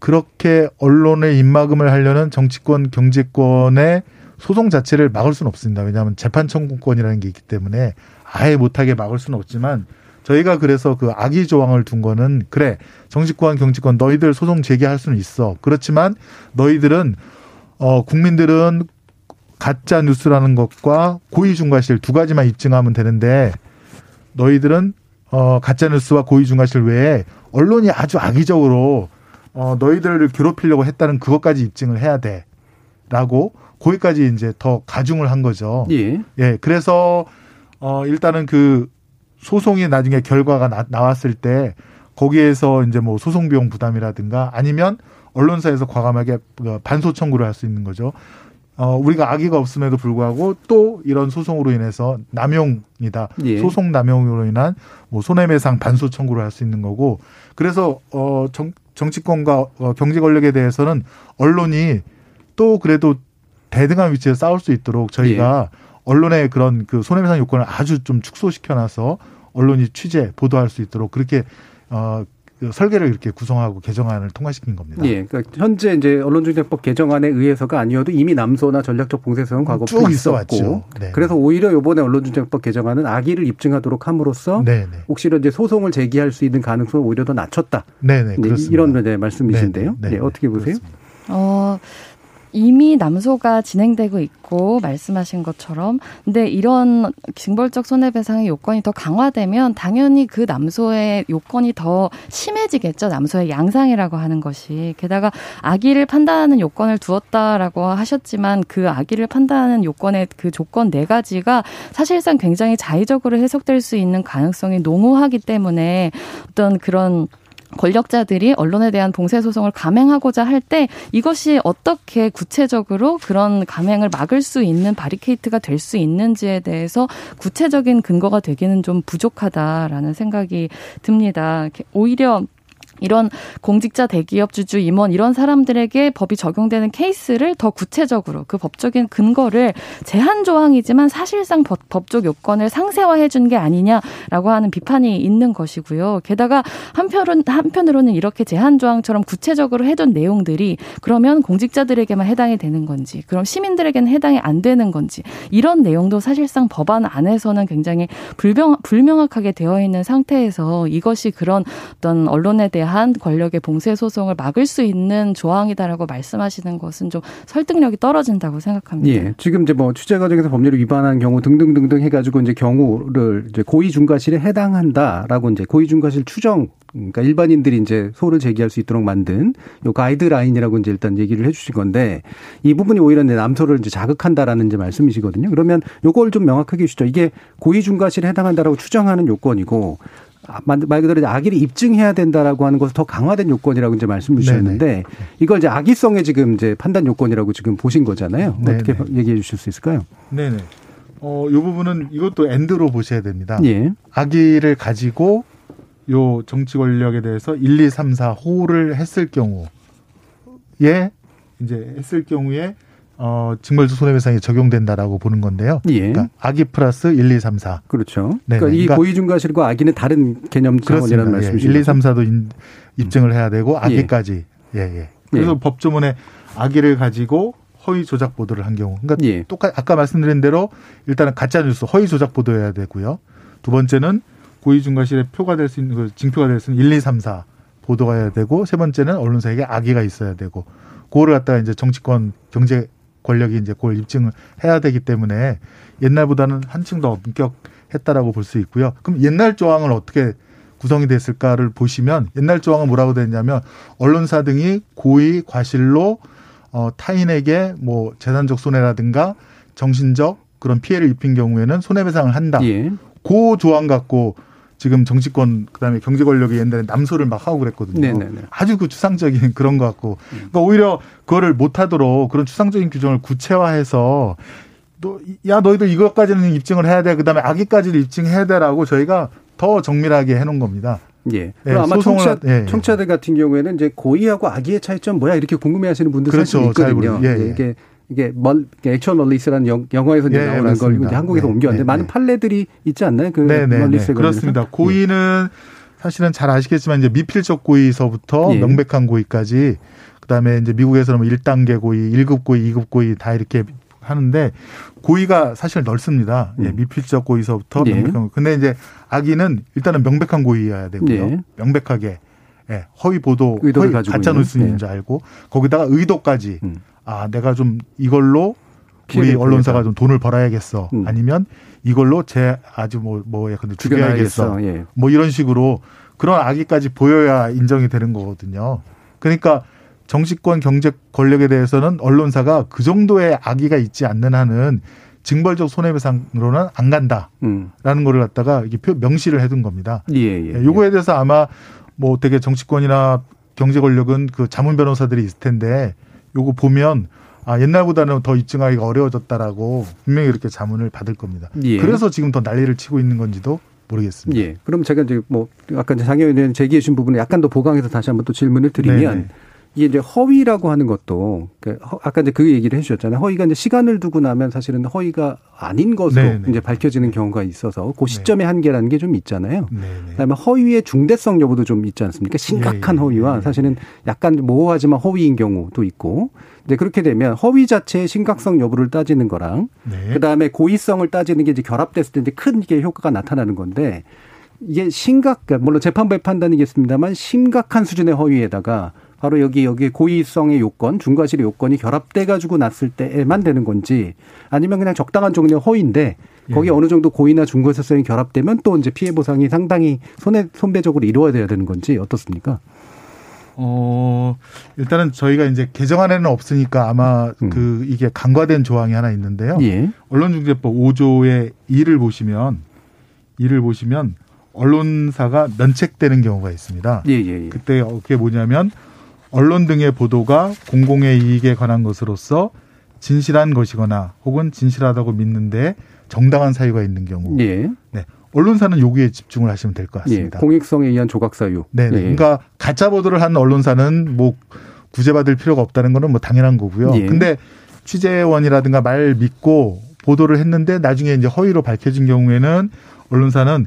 그렇게 언론의 입막음을 하려는 정치권, 경제권의 소송 자체를 막을 수는 없습니다. 왜냐하면 재판 청구권이라는 게 있기 때문에 아예 못하게 막을 수는 없지만 저희가 그래서 그 악의 조항을 둔 거는 그래, 정치권, 경제권 너희들 소송 제기할 수는 있어. 그렇지만 너희들은 국민들은 가짜 뉴스라는 것과 고의중과실 두 가지만 입증하면 되는데 너희들은 가짜 뉴스와 고의중과실 외에 언론이 아주 악의적으로 너희들을 괴롭히려고 했다는 그것까지 입증을 해야 돼라고 거기까지 이제 더 가중을 한 거죠. 예. 예. 그래서 일단은 그 소송이 나중에 결과가 나왔을 때 거기에서 이제 뭐 소송 비용 부담이라든가 아니면 언론사에서 과감하게 반소 청구를 할 수 있는 거죠. 우리가 악의가 없음에도 불구하고 또 이런 소송으로 인해서 남용이다. 예. 소송 남용으로 인한 뭐 손해배상 반소 청구를 할 수 있는 거고. 그래서 정치권과 경제 권력에 대해서는 언론이 또 그래도 대등한 위치에서 싸울 수 있도록 저희가 예. 언론의 그런 그 손해배상 요건을 아주 좀 축소시켜놔서 언론이 취재, 보도할 수 있도록 그렇게 설계를 이렇게 구성하고 개정안을 통과시킨 겁니다. 예, 그러니까 현재 이제 언론중재법 개정안에 의해서가 아니어도 이미 남소나 전략적 봉쇄성은 과거부터 있었고, 네. 그래서 오히려 이번에 언론중재법 개정안은 악의를 입증하도록 함으로써 네, 네. 혹시라도 이제 소송을 제기할 수 있는 가능성을 오히려 더 낮췄다. 네, 네, 그렇습니다. 이런 네, 말씀이신데요. 네, 네, 네, 어떻게 보세요? 이미 남소가 진행되고 있고 말씀하신 것처럼 근데 이런 징벌적 손해배상의 요건이 더 강화되면 당연히 그 남소의 요건이 더 심해지겠죠. 남소의 양상이라고 하는 것이. 게다가 악의를 판단하는 요건을 두었다라고 하셨지만 그 악의를 판단하는 요건의 그 조건 네 가지가 사실상 굉장히 자의적으로 해석될 수 있는 가능성이 농후하기 때문에 어떤 그런 권력자들이 언론에 대한 봉쇄소송을 감행하고자 할 때 이것이 어떻게 구체적으로 그런 감행을 막을 수 있는 바리케이트가 될 수 있는지에 대해서 구체적인 근거가 되기는 좀 부족하다라는 생각이 듭니다. 오히려 이런 공직자, 대기업, 주주, 임원 이런 사람들에게 법이 적용되는 케이스를 더 구체적으로 그 법적인 근거를 제한 조항이지만 사실상 법적 요건을 상세화해 준 게 아니냐라고 하는 비판이 있는 것이고요. 게다가 한편으로는 이렇게 제한 조항처럼 구체적으로 해둔 내용들이 그러면 공직자들에게만 해당이 되는 건지 그럼 시민들에게는 해당이 안 되는 건지 이런 내용도 사실상 법안 안에서는 굉장히 불명확하게 되어 있는 상태에서 이것이 그런 어떤 언론에 대한 권력의 봉쇄소송을 막을 수 있는 조항이다라고 말씀하시는 것은 좀 설득력이 떨어진다고 생각합니다. 예. 지금 이제 뭐 취재 과정에서 법률을 위반한 경우 등등등등 해가지고 이제 경우를 이제 고의중과실에 해당한다라고 이제 고의중과실 추정, 그러니까 일반인들이 이제 소를 제기할 수 있도록 만든 요 가이드라인이라고 이제 일단 얘기를 해주신 건데 이 부분이 오히려 이제 남소를 이제 자극한다라는 이제 말씀이시거든요. 그러면 요걸 좀 명확하게 해주시죠. 이게 고의중과실에 해당한다라고 추정하는 요건이고 말 그대로 악의를 입증해야 된다라고 하는 것을 더 강화된 요건이라고 이제 말씀을 주셨는데 네네. 이걸 이제 악의성의 지금 이제 판단 요건이라고 지금 보신 거잖아요. 네네. 어떻게 얘기해 주실 수 있을까요? 네네. 이 부분은 이것도 엔드로 보셔야 됩니다. 예. 악의를 가지고 요 정치 권력에 대해서 1, 2, 3, 4 호를 했을 경우에 징벌적 손해배상이 적용된다라고 보는 건데요. 예. 그러니까 악의 플러스 1, 2, 3, 4. 그렇죠. 네네. 그러니까 이 고의중과실과 악의는 다른 개념 차원이라는 말씀이시죠. 예. 1, 2, 3, 4도 입증을 해야 되고 악의까지. 예. 예. 그래서 예. 법조문에 악의를 가지고 허위 조작 보도를 한 경우. 그러니까 예. 아까 말씀드린 대로 일단은 가짜 뉴스 허위 조작 보도해야 되고요. 두 번째는 고의중과실에 징표가 될 수 있는 1, 2, 3, 4 보도가 해야 되고 세 번째는 언론사에게 악의가 있어야 되고 그거를 갖다가 이제 정치권 경제 권력이 이제 그걸 입증을 해야 되기 때문에 옛날보다는 한층 더 엄격했다라고 볼 수 있고요. 그럼 옛날 조항은 어떻게 구성이 됐을까를 보시면 옛날 조항은 뭐라고 됐냐면 언론사 등이 고의 과실로 타인에게 뭐 재산적 손해라든가 정신적 그런 피해를 입힌 경우에는 손해배상을 한다. 예. 그 조항 갖고 지금 정치권 그다음에 경제 권력이 옛날에 남소를 막 하고 그랬거든요. 네네네. 아주 그 추상적인 그런 것 같고 그러니까 오히려 그거를 못하도록 그런 추상적인 규정을 구체화해서 너희들 이것까지는 입증을 해야 돼. 그다음에 악의까지도 입증해야 돼라고 저희가 더 정밀하게 해놓은 겁니다. 예. 네, 아마 청취자들 같은 경우에는 이제 고의하고 악의의 차이점 뭐야 이렇게 궁금해하시는 분들 그렇죠, 사실 있거든요. 예, 예. 이게 액츄얼 멀리스라는 영화에서 예, 나오는 맞습니다. 걸 이제 한국에서 옮겨왔는데 많은 판례들이 있지 않나요? 그 멀리스에 그렇습니다. 고의는 사실은 잘 아시겠지만 이제 미필적 고의서부터 예. 명백한 고의까지 그다음에 이제 미국에서는 1단계 고의, 1급 고의, 2급 고의 다 이렇게 하는데 고의가 사실 넓습니다. 예, 미필적 고의서부터 명백한 고의. 근데 이제 악의는 일단은 명백한 고의여야 되고요. 예. 명백하게 예, 허위 보도, 허위 가짜 뉴스인 줄 알고 거기다가 의도까지 아, 내가 좀 이걸로 우리 언론사가 좀 돈을 벌어야겠어. 아니면 이걸로 제 아주 죽여야겠어. 예. 뭐 이런 식으로 그런 악의까지 보여야 인정이 되는 거거든요. 그러니까 정치권 경제 권력에 대해서는 언론사가 그 정도의 악의가 있지 않는 한은 징벌적 손해배상으로는 안 간다라는 거를 갖다가 이게 명시를 해둔 겁니다. 예. 요거에 대해서 아마 뭐 되게 정치권이나 경제 권력은 그 자문 변호사들이 있을 텐데 요거 보면 아 옛날보다는 더 입증하기가 어려워졌다라고 분명히 이렇게 자문을 받을 겁니다. 예. 그래서 지금 더 난리를 치고 있는 건지도 모르겠습니다. 예. 그럼 제가 이제 뭐 아까 장혜영 의원님 제기해 주신 부분을 약간 더 보강해서 다시 한번 또 질문을 드리면 네네. 이게 이제 허위라고 하는 것도 아까 이제 그 얘기를 해주셨잖아요. 허위가 이제 시간을 두고 나면 사실은 허위가 아닌 것으로 네네. 이제 밝혀지는 경우가 있어서 그 시점의 네네. 한계라는 게 좀 있잖아요. 네네. 그다음에 허위의 중대성 여부도 좀 있지 않습니까? 심각한 네네. 허위와 네네. 사실은 약간 모호하지만 허위인 경우도 있고. 근데 그렇게 되면 허위 자체의 심각성 여부를 따지는 거랑 네네. 그다음에 고의성을 따지는 게 이제 결합됐을 때 이제 큰 이게 효과가 나타나는 건데. 이게 물론 재판부의 판단이겠습니다만 심각한 수준의 허위에다가 바로 여기에 고의성의 요건, 중과실의 요건이 결합돼가지고 났을 때에만 되는 건지 아니면 그냥 적당한 종류의 허위인데 거기에 어느 정도 고의나 중과실성이 결합되면 또 이제 피해 보상이 상당히 손배적으로 이루어져야 되는 건지 어떻습니까? 일단은 저희가 이제 개정안에는 없으니까 아마 이게 간과된 조항이 하나 있는데요. 예. 언론중재법 5조의 2를 보시면 언론사가 면책되는 경우가 있습니다. 예. 그때 그게 뭐냐면 언론 등의 보도가 공공의 이익에 관한 것으로서 진실한 것이거나 혹은 진실하다고 믿는데 정당한 사유가 있는 경우. 예. 네. 언론사는 여기에 집중을 하시면 될 것 같습니다. 예. 공익성에 의한 조각사유. 네. 예. 그러니까 가짜 보도를 한 언론사는 뭐 구제받을 필요가 없다는 거는 뭐 당연한 거고요. 그런데 예. 취재원이라든가 말 믿고 보도를 했는데 나중에 이제 허위로 밝혀진 경우에는 언론사는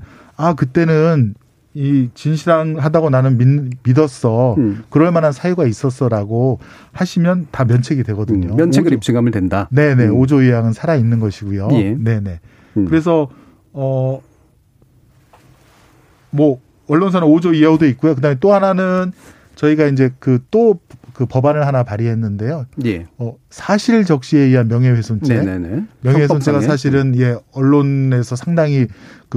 그때는 이 진실하다고 나는 믿었어. 그럴 만한 사유가 있었어라고 하시면 다 면책이 되거든요. 면책을 5조. 입증하면 된다. 네네. 5조 이항은 살아있는 것이고요. 예. 네네. 그래서, 언론사는 5조 이하도 있고요. 그 다음에 또 하나는 저희가 이제 그 법안을 하나 발의했는데요. 예. 사실 적시에 의한 명예훼손죄. 네네네. 명예훼손죄가 사실은 예, 언론에서 상당히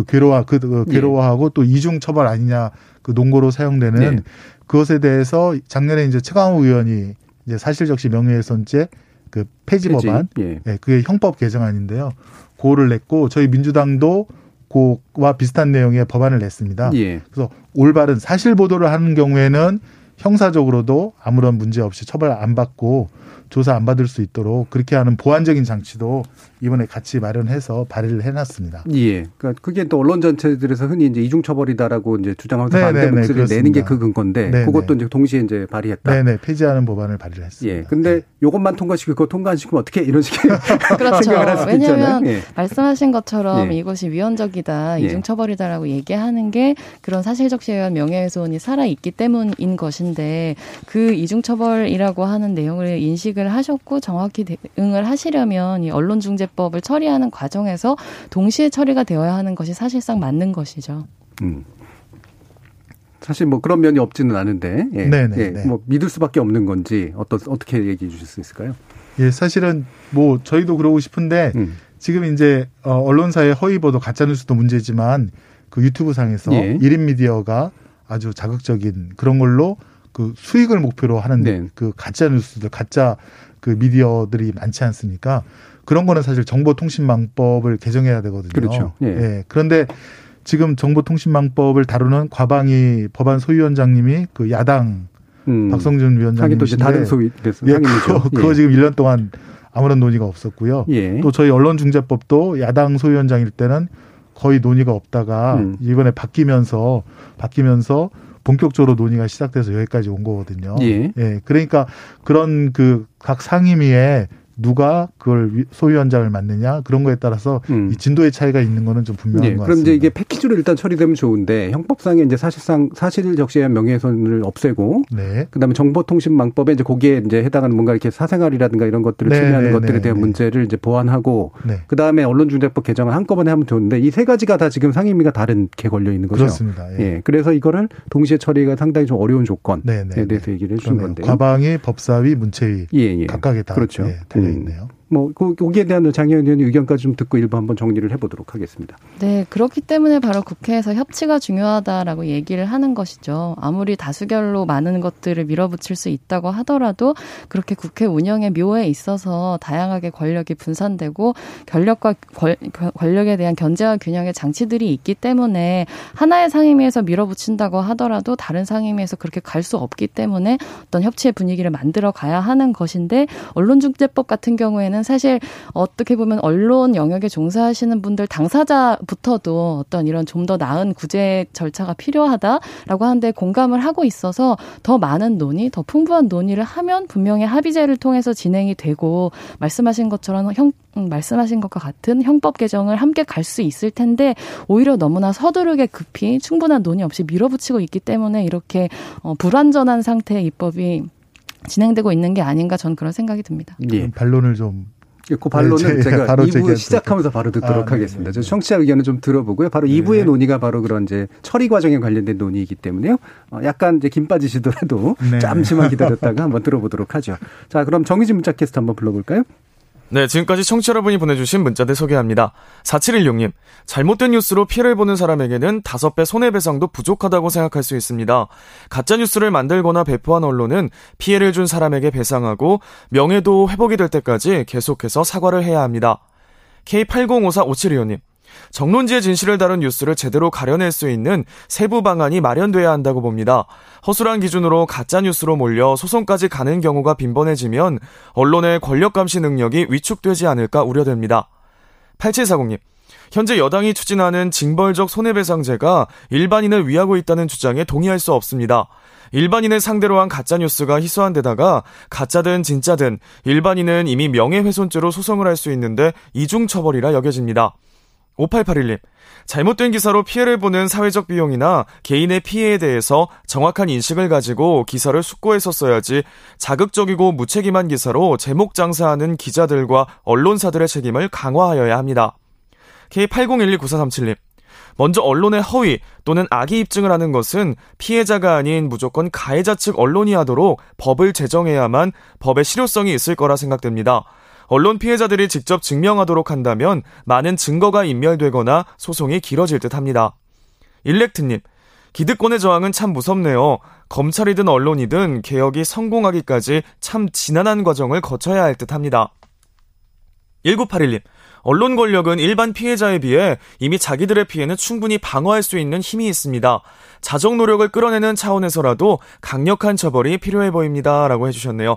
괴로워하고 예. 또 이중 처벌 아니냐 그 논거로 사용되는 네. 그것에 대해서 작년에 이제 최강욱 의원이 이제 사실 적시 명예훼손죄 그 폐지 법안. 예. 예, 그게 형법 개정안인데요. 그거를 냈고 저희 민주당도 그와 비슷한 내용의 법안을 냈습니다. 예. 그래서 올바른 사실 보도를 하는 경우에는 형사적으로도 아무런 문제 없이 처벌 안 받고 조사 안 받을 수 있도록 그렇게 하는 보완적인 장치도 이번에 같이 마련해서 발의를 해놨습니다. 예. 그러니까 그게 또 언론 전체들에서 흔히 이제 이중처벌이다라고 이제 주장하면서 반대 목소리를 내는 게 그 근거인데 네네. 그것도 이제 동시에 이제 발의했다. 네네. 폐지하는 법안을 발의를 했습니다. 예. 근데 네. 이것만 통과시키고 그거 통과 안 시키면 어떻게 이런 식의 그렇죠. 생각을 할 수 있잖아요. 왜냐하면 예. 말씀하신 것처럼 예. 이것이 위헌적이다, 이중처벌이다라고 얘기하는 게 그런 사실적시에 의한 명예훼손이 살아있기 때문인 것인데 그 이중처벌이라고 하는 내용을 인식을 하셨고 정확히 대응을 하시려면 이 언론중재 법을 처리하는 과정에서 동시에 처리가 되어야 하는 것이 사실상 맞는 것이죠. 사실 뭐 그런 면이 없지는 않은데, 예. 네네. 예. 뭐 믿을 수밖에 없는 건지 어떻게 얘기해 주실 수 있을까요? 예, 사실은 뭐 저희도 그러고 싶은데 지금 이제 언론사의 허위 보도, 가짜 뉴스도 문제지만 그 유튜브 상에서 예. 1인 미디어가 아주 자극적인 그런 걸로 그 수익을 목표로 하는 네. 그 가짜 뉴스들, 가짜 그 미디어들이 많지 않습니까? 그런 거는 사실 정보통신망법을 개정해야 되거든요. 그렇죠. 예. 예. 그런데 지금 정보통신망법을 다루는 과방위 법안 소위원장님이 그 야당 박성준 위원장님이신데 또 이제 다른 소위됐어요. 예, 그거 지금 1년 동안 아무런 논의가 없었고요. 예. 또 저희 언론중재법도 야당 소위원장일 때는 거의 논의가 없다가 이번에 바뀌면서 본격적으로 논의가 시작돼서 여기까지 온 거거든요. 예. 예. 그러니까 그런 그 각 상임위에 누가 그걸 소위원장을 맡느냐 그런 거에 따라서 이 진도의 차이가 있는 거는 좀 분명한 것 같습니다. 그럼 이제 이게 패키지로 일단 처리되면 좋은데 형법상에 이제 사실상 사실 적시에 명예훼손을 없애고 네. 그다음에 정보통신망법에 이제 거기에 이제 해당하는 뭔가 이렇게 사생활이라든가 이런 것들을 침해하는 것들에 대한 문제를 이제 보완하고 그다음에 언론중재법 개정을 한꺼번에 하면 좋은데 이 세 가지가 다 지금 상임위가 다른 게 걸려 있는 거죠. 그렇습니다. 예. 예. 그래서 이거를 동시에 처리가 상당히 좀 어려운 조건에 대해서 얘기를 해주신 건데요. 과방위, 법사위, 문체위 각각에 다 그렇죠. 예. 있네요. 뭐 거기에 대한 장혜영 의원의 의견까지 좀 듣고 일부 한번 정리를 해보도록 하겠습니다. 네, 그렇기 때문에 바로 국회에서 협치가 중요하다라고 얘기를 하는 것이죠. 아무리 다수결로 많은 것들을 밀어붙일 수 있다고 하더라도 그렇게 국회 운영의 묘에 있어서 다양하게 권력이 분산되고 권력과 권력에 대한 견제와 균형의 장치들이 있기 때문에 하나의 상임위에서 밀어붙인다고 하더라도 다른 상임위에서 그렇게 갈 수 없기 때문에 어떤 협치의 분위기를 만들어 가야 하는 것인데 언론중재법 같은 경우에는 있지만 사실 어떻게 보면 언론 영역에 종사하시는 분들 당사자부터도 어떤 이런 좀 더 나은 구제 절차가 필요하다라고 하는데 공감을 하고 있어서 더 많은 논의, 더 풍부한 논의를 하면 분명히 합의제를 통해서 진행이 되고 말씀하신 것처럼 말씀하신 것과 같은 형법 개정을 함께 갈 수 있을 텐데 오히려 너무나 서두르게 급히 충분한 논의 없이 밀어붙이고 있기 때문에 이렇게 불완전한 상태의 입법이 진행되고 있는 게 아닌가 전 그런 생각이 듭니다. 예. 반론을 좀. 그 반론은 제가 2부 시작하면서 바로 듣도록 하겠습니다. 저 청취자 의견을 좀 들어보고요. 바로 2부의 논의가 바로 그런 이제 처리 과정에 관련된 논의이기 때문에요. 약간 이제 김 빠지시더라도 잠시만 기다렸다가 한번 들어보도록 하죠. 자, 그럼 정의진 문자 캐스트 한번 불러볼까요? 네, 지금까지 청취자 여러분이 보내주신 문자들 소개합니다. 4716님, 잘못된 뉴스로 피해를 보는 사람에게는 5배 손해배상도 부족하다고 생각할 수 있습니다. 가짜뉴스를 만들거나 배포한 언론은 피해를 준 사람에게 배상하고 명예도 회복이 될 때까지 계속해서 사과를 해야 합니다. K80545725님, 정론지의 진실을 다룬 뉴스를 제대로 가려낼 수 있는 세부 방안이 마련돼야 한다고 봅니다. 허술한 기준으로 가짜뉴스로 몰려 소송까지 가는 경우가 빈번해지면 언론의 권력 감시 능력이 위축되지 않을까 우려됩니다. 8740님, 현재 여당이 추진하는 징벌적 손해배상제가 일반인을 위하고 있다는 주장에 동의할 수 없습니다. 일반인을 상대로 한 가짜뉴스가 희소한 데다가 가짜든 진짜든 일반인은 이미 명예훼손죄로 소송을 할 수 있는데 이중처벌이라 여겨집니다. 5881님, 잘못된 기사로 피해를 보는 사회적 비용이나 개인의 피해에 대해서 정확한 인식을 가지고 기사를 숙고해서 써야지 자극적이고 무책임한 기사로 제목 장사하는 기자들과 언론사들의 책임을 강화하여야 합니다. K80129437님, 먼저 언론의 허위 또는 악의 입증을 하는 것은 피해자가 아닌 무조건 가해자 측 언론이 하도록 법을 제정해야만 법의 실효성이 있을 거라 생각됩니다. 언론 피해자들이 직접 증명하도록 한다면 많은 증거가 인멸되거나 소송이 길어질 듯합니다. 일렉트님, 기득권의 저항은 참 무섭네요. 검찰이든 언론이든 개혁이 성공하기까지 참 지난한 과정을 거쳐야 할 듯합니다. 1981님, 언론 권력은 일반 피해자에 비해 이미 자기들의 피해는 충분히 방어할 수 있는 힘이 있습니다. 자정 노력을 끌어내는 차원에서라도 강력한 처벌이 필요해 보입니다. 라고 해주셨네요.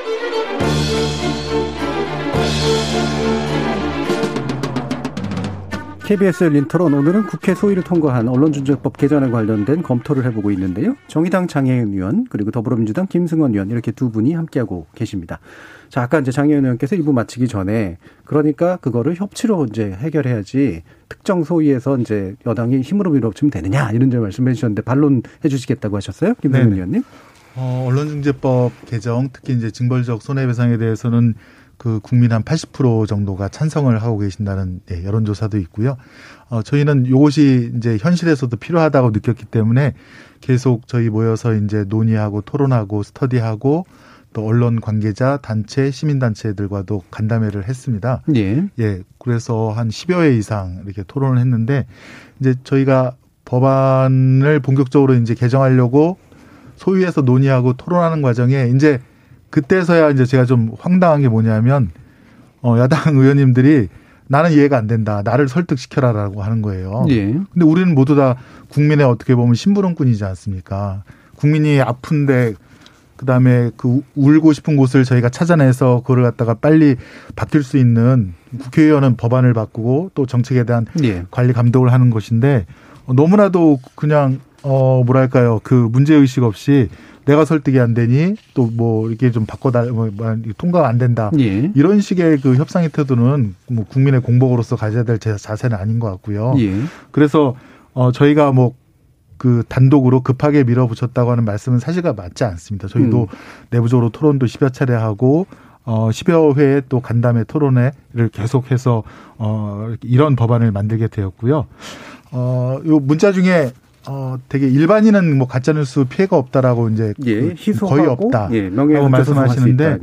KBS 열린 토론, 오늘은 국회 소위를 통과한 언론중재법 개정안에 관련된 검토를 해보고 있는데요. 정의당 장혜영 의원 그리고 더불어민주당 김승원 의원 이렇게 두 분이 함께하고 계십니다. 자, 아까 이제 장혜영 의원께서 1부 마치기 전에 그러니까 그거를 협치로 이제 해결해야지 특정 소위에서 이제 여당이 힘으로 밀어붙이면 되느냐 이런 말씀해 주셨는데 반론해 주시겠다고 하셨어요, 김승원 의원님? 언론중재법 개정, 특히 이제 징벌적 손해배상에 대해서는 그 국민 한 80% 정도가 찬성을 하고 계신다는 여론조사도 있고요. 저희는 이것이 이제 현실에서도 필요하다고 느꼈기 때문에 계속 저희 모여서 이제 논의하고 토론하고 스터디하고 또 언론 관계자, 단체, 시민단체들과도 간담회를 했습니다. 예. 예. 그래서 한 10여 회 이상 이렇게 토론을 했는데 이제 저희가 법안을 본격적으로 이제 개정하려고 소위에서 논의하고 토론하는 과정에 이제 그때서야 이제 제가 좀 황당한 게 뭐냐면, 야당 의원님들이 나는 이해가 안 된다. 나를 설득시켜라라고 하는 거예요. 예. 근데 우리는 모두 다 국민의 어떻게 보면 심부름꾼이지 않습니까? 국민이 아픈데, 그 다음에 그 울고 싶은 곳을 저희가 찾아내서 그걸 갖다가 빨리 바뀔 수 있는 국회의원은 법안을 바꾸고 또 정책에 대한 예. 관리 감독을 하는 것인데, 너무나도 그냥, 뭐랄까요. 그 문제의식 없이 내가 설득이 안 되니 또 뭐 이렇게 좀 통과가 안 된다. 예. 이런 식의 그 협상의 태도는 뭐 국민의 공복으로서 가져야 될 자세는 아닌 것 같고요. 예. 그래서 저희가 뭐 그 단독으로 급하게 밀어붙였다고 하는 말씀은 사실과 맞지 않습니다. 저희도 내부적으로 토론도 10여 차례 하고 10여 회에 또 간담회 토론회를 계속해서 이런 법안을 만들게 되었고요. 요 문자 중에 되게 일반인은 뭐 가짜뉴스 피해가 없다라고 이제 예, 거의 없다. 예, 라고 말씀하시는데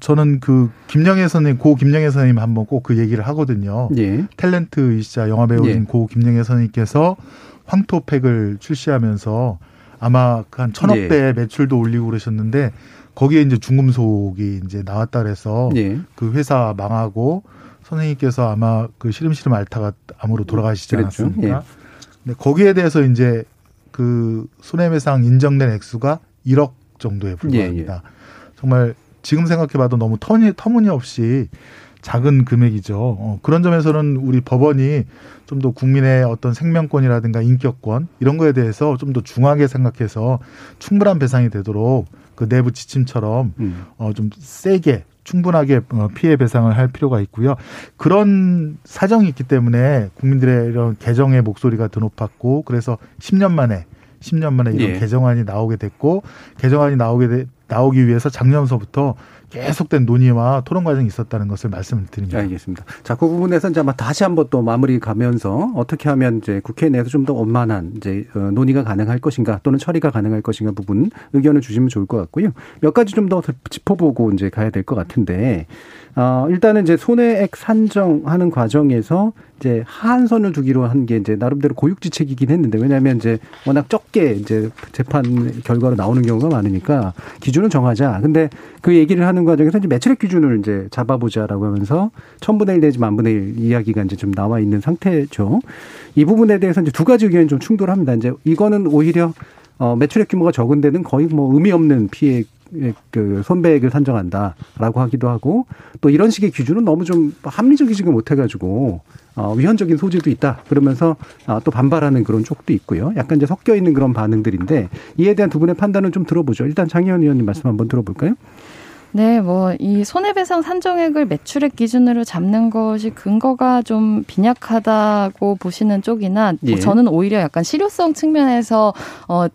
저는 그 김영애 선생님, 고 김영애 선생님 한번 꼭 그 얘기를 하거든요. 예. 탤런트이시자 영화배우인 예. 고 김영애 선생님께서 황토팩을 출시하면서 아마 한 1,000억 배 매출도 올리고 그러셨는데 거기에 이제 중금속이 이제 나왔다 그래서 예. 그 회사 망하고 선생님께서 아마 그 시름시름 앓다가 암으로 돌아가시지 그랬죠. 않았습니까? 예. 거기에 대해서 이제 그 손해배상 인정된 액수가 1억 정도에 불과합니다. 예, 예. 정말 지금 생각해봐도 너무 터무니없이 작은 금액이죠. 그런 점에서는 우리 법원이 좀 더 국민의 어떤 생명권이라든가 인격권 이런 거에 대해서 좀 더 중하게 생각해서 충분한 배상이 되도록 그 내부 지침처럼 좀 세게 충분하게 피해 배상을 할 필요가 있고요. 그런 사정이 있기 때문에 국민들의 이런 개정의 목소리가 더 높았고 그래서 10년 만에 이런 예. 개정안이 나오게 됐고 개정안이 나오기 위해서 작년서부터 계속된 논의와 토론 과정이 있었다는 것을 말씀드립니다. 알겠습니다. 자, 그 부분에서 이제 아마 다시 한번 또 마무리 가면서 어떻게 하면 이제 국회 내에서 좀 더 원만한 이제 논의가 가능할 것인가 또는 처리가 가능할 것인가 부분 의견을 주시면 좋을 것 같고요. 몇 가지 좀 더 짚어보고 이제 가야 될 것 같은데 일단은 이제 손해액 산정하는 과정에서 이제 하한선을 두기로 한 게 이제 나름대로 고육지책이긴 했는데 왜냐하면 이제 워낙 적게 이제 재판 결과로 나오는 경우가 많으니까 기준을 정하자. 근데 그 얘기를 하는 과정에서 이제 매출액 기준을 이제 잡아보자라고 하면서 1,000분의 1 내지 10,000분의 1 이야기가 이제 좀 나와 있는 상태죠. 이 부분에 대해서 이제 두 가지 의견이 좀 충돌합니다. 이제 이거는 오히려 매출액 규모가 적은 데는 거의 뭐 의미 없는 피해 그 손배액을 산정한다라고 하기도 하고 또 이런 식의 기준은 너무 좀 합리적이지 못해가지고 위헌적인 소지도 있다 그러면서 또 반발하는 그런 쪽도 있고요. 약간 이제 섞여 있는 그런 반응들인데 이에 대한 두 분의 판단은 좀 들어보죠. 일단 장혜원 의원님 말씀 한번 들어볼까요? 네, 뭐 이 손해배상 산정액을 매출액 기준으로 잡는 것이 근거가 좀 빈약하다고 보시는 쪽이나 예. 저는 오히려 약간 실효성 측면에서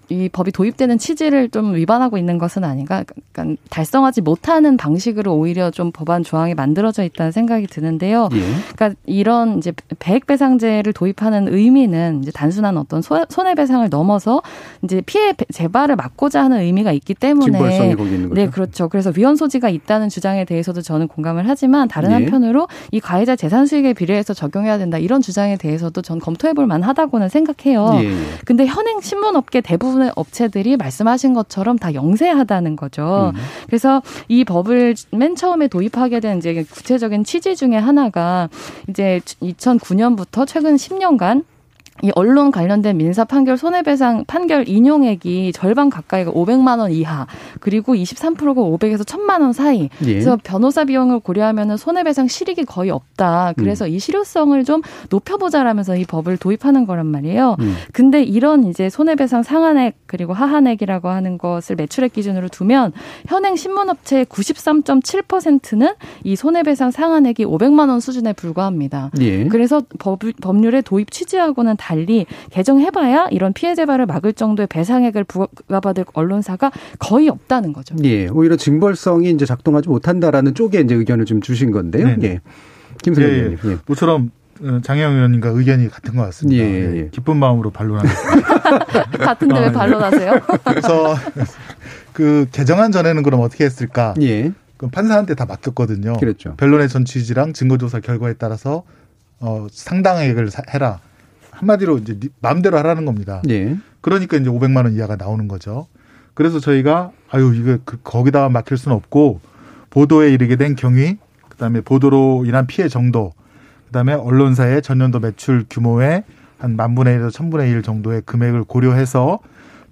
이 법이 도입되는 취지를 좀 위반하고 있는 것은 아닌가, 약간 달성하지 못하는 방식으로 오히려 좀 법안 조항이 만들어져 있다는 생각이 드는데요. 예. 그러니까 이런 이제 배액배상제를 도입하는 의미는 이제 단순한 어떤 손해배상을 넘어서 이제 피해 재발을 막고자 하는 의미가 있기 때문에 징벌성이 거기 있는 거죠. 네, 그렇죠. 그래서 위헌 소지가 있다는 주장에 대해서도 저는 공감을 하지만 다른 예. 한편으로 이 가해자 재산 수익에 비례해서 적용해야 된다 이런 주장에 대해서도 전 검토해볼 만하다고는 생각해요. 그런데 예. 현행 신문업계 대부분의 업체들이 말씀하신 것처럼 다 영세하다는 거죠. 그래서 이 법을 맨 처음에 도입하게 된 이제 구체적인 취지 중에 하나가 이제 2009년부터 최근 10년간 이 언론 관련된 민사 판결 손해배상 판결 인용액이 절반 가까이가 500만 원 이하 그리고 23%가 500에서 1,000만 원 사이 예. 그래서 변호사 비용을 고려하면 손해배상 실익이 거의 없다. 그래서 이 실효성을 좀 높여보자라면서 이 법을 도입하는 거란 말이에요. 근데 이런 이제 손해배상 상한액 그리고 하한액이라고 하는 것을 매출액 기준으로 두면 현행 신문업체의 93.7%는 이 손해배상 상한액이 500만 원 수준에 불과합니다. 예. 그래서 법률의 도입 취지하고는 달리 개정해봐야 이런 피해 재발을 막을 정도의 배상액을 부과받을 언론사가 거의 없다는 거죠. 예, 오히려 징벌성이 이제 작동하지 못한다라는 쪽에 이제 의견을 좀 주신 건데요. 예, 김승원 의원님. 예. 모처럼 장혜영 의원님과 의견이 같은 것 같습니다. 예, 예. 기쁜 마음으로 반론하겠습니다. 같은데 왜 반론하세요? 그래서 그 개정안 전에는 그럼 어떻게 했을까? 예. 그럼 판사한테 다 맡겼거든요. 그렇죠. 변론의 전 취지랑 증거조사 결과에 따라서 상당액을 해라. 한마디로 이제 마음대로 하라는 겁니다. 예. 그러니까 이제 500만 원 이하가 나오는 거죠. 그래서 저희가 이거 거기다 맡길 수는 없고 보도에 이르게 된 경위, 그다음에 보도로 인한 피해 정도, 그다음에 언론사의 전년도 매출 규모의 한 10,000분의 1에서 1,000분의 1 정도의 금액을 고려해서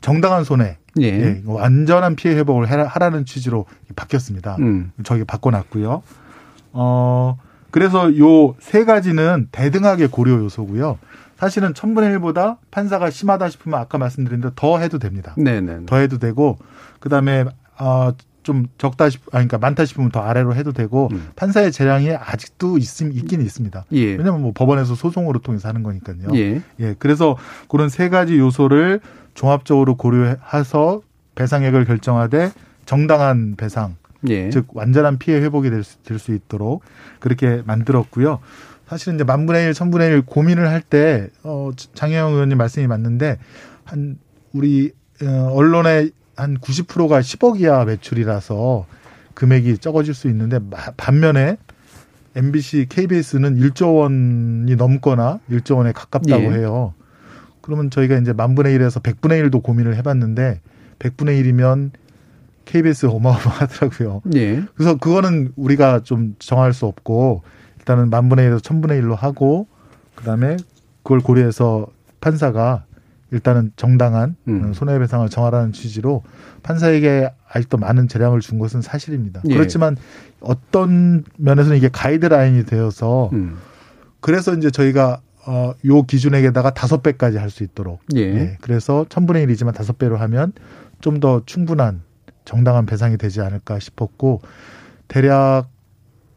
정당한 손해, 예. 예, 완전한 피해 회복을 하라는 취지로 바뀌었습니다. 저희가 바꿔놨고요. 그래서 요 세 가지는 대등하게 고려 요소고요. 사실은 1,000분의 1보다 판사가 심하다 싶으면 아까 말씀드린 대로 더 해도 됩니다. 네네. 더 해도 되고 그다음에 좀 적다 싶, 아니, 그러니까 많다 싶으면 더 아래로 해도 되고 판사의 재량이 아직도 있긴 있습니다. 예. 왜냐하면 뭐 법원에서 소송으로 통해서 하는 거니까요. 예. 예. 그래서 그런 세 가지 요소를 종합적으로 고려해서 배상액을 결정하되 정당한 배상, 예. 즉 완전한 피해 회복이 될 수 있도록 그렇게 만들었고요. 사실은 이제 1,000분의 1, 1,000분의 1 고민을 할 때 장혜영 의원님 말씀이 맞는데 한 우리 언론의 한 90%가 10억 이하 매출이라서 금액이 적어질 수 있는데 반면에 MBC, KBS는 1조 원이 넘거나 1조 원에 가깝다고 예. 해요. 그러면 저희가 이제 1,000분의 1에서 100분의 1도 고민을 해봤는데 100분의 1이면 KBS 어마어마하더라고요. 예. 그래서 그거는 우리가 좀 정할 수 없고 일단은 1,000분의 1에서 1,000분의 1로 하고 그다음에 그걸 고려해서 판사가 일단은 정당한 손해배상을 정하라는 취지로 판사에게 아직도 많은 재량을 준 것은 사실입니다. 예. 그렇지만 어떤 면에서는 이게 가이드라인이 되어서 그래서 이제 저희가 요 기준액에다가 5배까지 할 수 있도록 예. 예. 그래서 1,000분의 1이지만 5배로 하면 좀 더 충분한 정당한 배상이 되지 않을까 싶었고 대략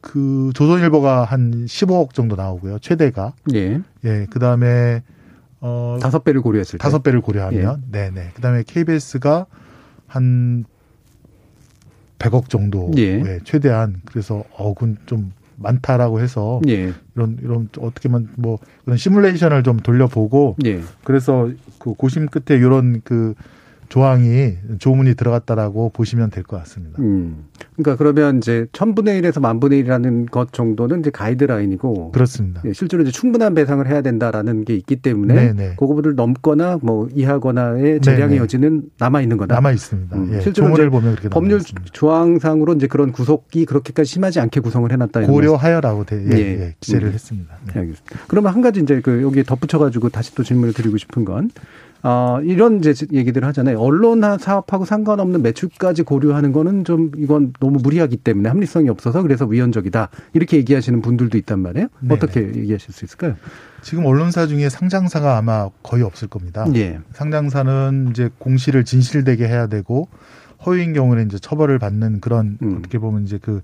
그 조선일보가 한 15억 정도 나오고요. 최대가. 예. 예. 그다음에 5배를 고려했을 때. 5배를 고려하면. 예. 네네. 그 다음에 KBS가 한 100억 정도. 예. 네, 최대한. 그래서, 그건 좀 많다라고 해서. 예. 이런, 어떻게만 뭐, 그런 시뮬레이션을 좀 돌려보고. 예. 그래서 그 고심 끝에 이런 그 조항이, 조문이 들어갔다라고 보시면 될 것 같습니다. 그러니까 그러면 이제 1,000분의 1에서 10,000분의 1이라는 것 정도는 이제 가이드라인이고. 그렇습니다. 예, 실제로 이제 충분한 배상을 해야 된다라는 게 있기 때문에. 네네. 그거를 넘거나 뭐 이하거나의 재량의 여지는 남아있는 거다. 남아있습니다. 예, 실제로 조문을 보면 그렇게 법률 남아있습니다. 조항상으로 이제 그런 구속이 그렇게까지 심하지 않게 구성을 해놨다는. 고려하여라고 예, 기재를 했습니다. 네. 알겠습니다. 그러면 한 가지 이제 그 여기에 덧붙여가지고 다시 또 질문을 드리고 싶은 건 이런 이제 얘기들을 하잖아요. 언론 사업하고 상관없는 매출까지 고려하는 거는 좀 이건 너무 무리하기 때문에 합리성이 없어서 그래서 위헌적이다. 이렇게 얘기하시는 분들도 있단 말이에요. 네네. 어떻게 얘기하실 수 있을까요? 지금 언론사 중에 상장사가 아마 거의 없을 겁니다. 예. 상장사는 이제 공시를 진실되게 해야 되고 허위인 경우는 이제 처벌을 받는 그런 어떻게 보면 이제 그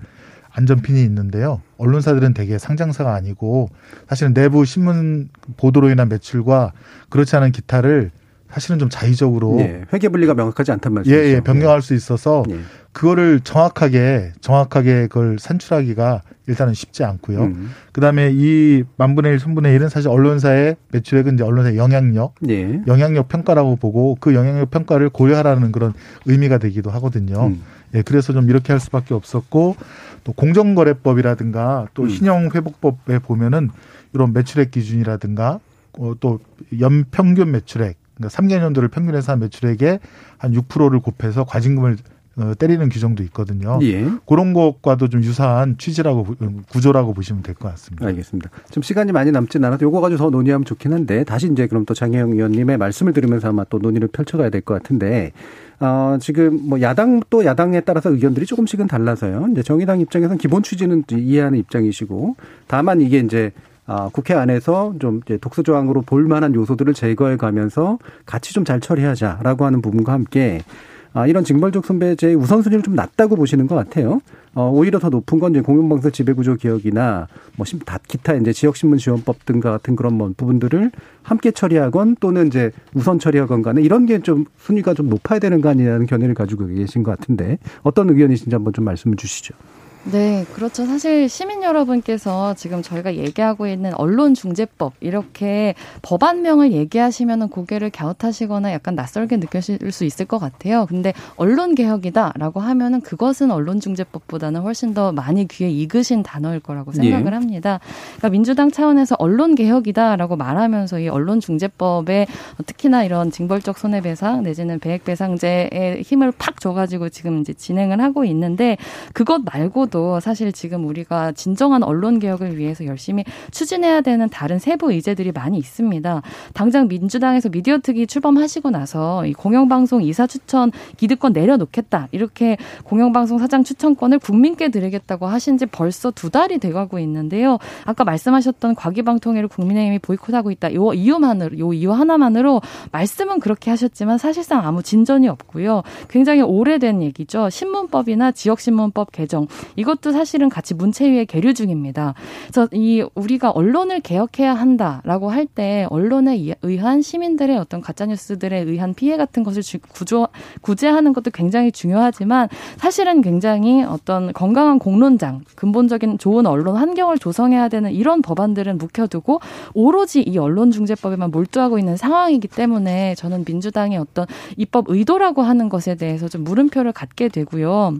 안전핀이 있는데요. 언론사들은 대개 상장사가 아니고 사실은 내부 신문 보도로 인한 매출과 그렇지 않은 기타를 사실은 좀 자의적으로 예, 회계 분리가 명확하지 않단 말이죠. 예, 예, 변경할 수 있어서 예. 그거를 정확하게 그걸 산출하기가 일단은 쉽지 않고요. 그다음에 이 1,000분의 1, 1,000분의 1은 사실 언론사의 매출액은 이제 언론사의 영향력, 예. 영향력 평가라고 보고 그 영향력 평가를 고려하라는 그런 의미가 되기도 하거든요. 예, 그래서 좀 이렇게 할 수밖에 없었고 또 공정거래법이라든가 또 신용회복법에 보면은 이런 매출액 기준이라든가 또 연평균 매출액 그러니까 3개년도를 평균해서 한 매출액에 한 6%를 곱해서 과징금을 때리는 규정도 있거든요. 예. 그런 것과도 좀 유사한 취지라고 구조라고 보시면 될 것 같습니다. 알겠습니다. 좀 시간이 많이 남진 않아서 이거 가지고 더 논의하면 좋긴 한데 다시 이제 그럼 또 장혜영 의원님의 말씀을 들으면서 아마 또 논의를 펼쳐가야 될 것 같은데 지금 뭐 야당 또 야당에 따라서 의견들이 조금씩은 달라서요. 이제 정의당 입장에서는 기본 취지는 이해하는 입장이시고 다만 이게 이제 국회 안에서 좀 독소 조항으로 볼 만한 요소들을 제거해 가면서 같이 좀 잘 처리하자라고 하는 부분과 함께 이런 징벌적 손배제의 우선순위를 좀 낮다고 보시는 것 같아요. 오히려 더 높은 건 이제 공영방송 지배구조 개혁이나 뭐 기타 이제 지역신문 지원법 등과 같은 그런 뭐 부분들을 함께 처리하건 또는 이제 우선 처리하건 간에 이런 게 좀 순위가 좀 높아야 되는 거 아니냐는 견해를 가지고 계신 것 같은데 어떤 의견이신지 한번 좀 말씀해 주시죠. 네, 그렇죠. 사실 시민 여러분께서 지금 저희가 얘기하고 있는 언론중재법 이렇게 법안명을 얘기하시면은 고개를 갸웃하시거나 약간 낯설게 느껴질 수 있을 것 같아요. 근데 언론개혁이다라고 하면은 그것은 언론중재법보다는 훨씬 더 많이 귀에 익으신 단어일 거라고 생각을 합니다. 그러니까 민주당 차원에서 언론개혁이다라고 말하면서 이 언론중재법에 특히나 이런 징벌적 손해배상 내지는 배액배상제에 힘을 팍 줘가지고 지금 이제 진행을 하고 있는데 그것 말고 하고도 사실 지금 우리가 진정한 언론개혁을 위해서 열심히 추진해야 되는 다른 세부 의제들이 많이 있습니다. 당장 민주당에서 미디어특위 출범하시고 나서 이 공영방송 이사 추천 기득권 내려놓겠다, 이렇게 공영방송 사장 추천권을 국민께 드리겠다고 하신 지 벌써 2달이 돼가고 있는데요. 아까 말씀하셨던 과기방통위를 국민의힘이 보이콧하고 있다, 요 이유 하나만으로 말씀은 그렇게 하셨지만 사실상 아무 진전이 없고요. 굉장히 오래된 얘기죠. 신문법이나 지역신문법 개정, 이것도 사실은 같이 문체위에 계류 중입니다. 그래서 이 우리가 언론을 개혁해야 한다라고 할 때 언론에 의한 시민들의 어떤 가짜뉴스들에 의한 피해 같은 것을 구제하는 것도 굉장히 중요하지만 사실은 굉장히 어떤 건강한 공론장, 근본적인 좋은 언론 환경을 조성해야 되는 이런 법안들은 묵혀두고 오로지 이 언론중재법에만 몰두하고 있는 상황이기 때문에 저는 민주당의 어떤 입법 의도라고 하는 것에 대해서 좀 물음표를 갖게 되고요.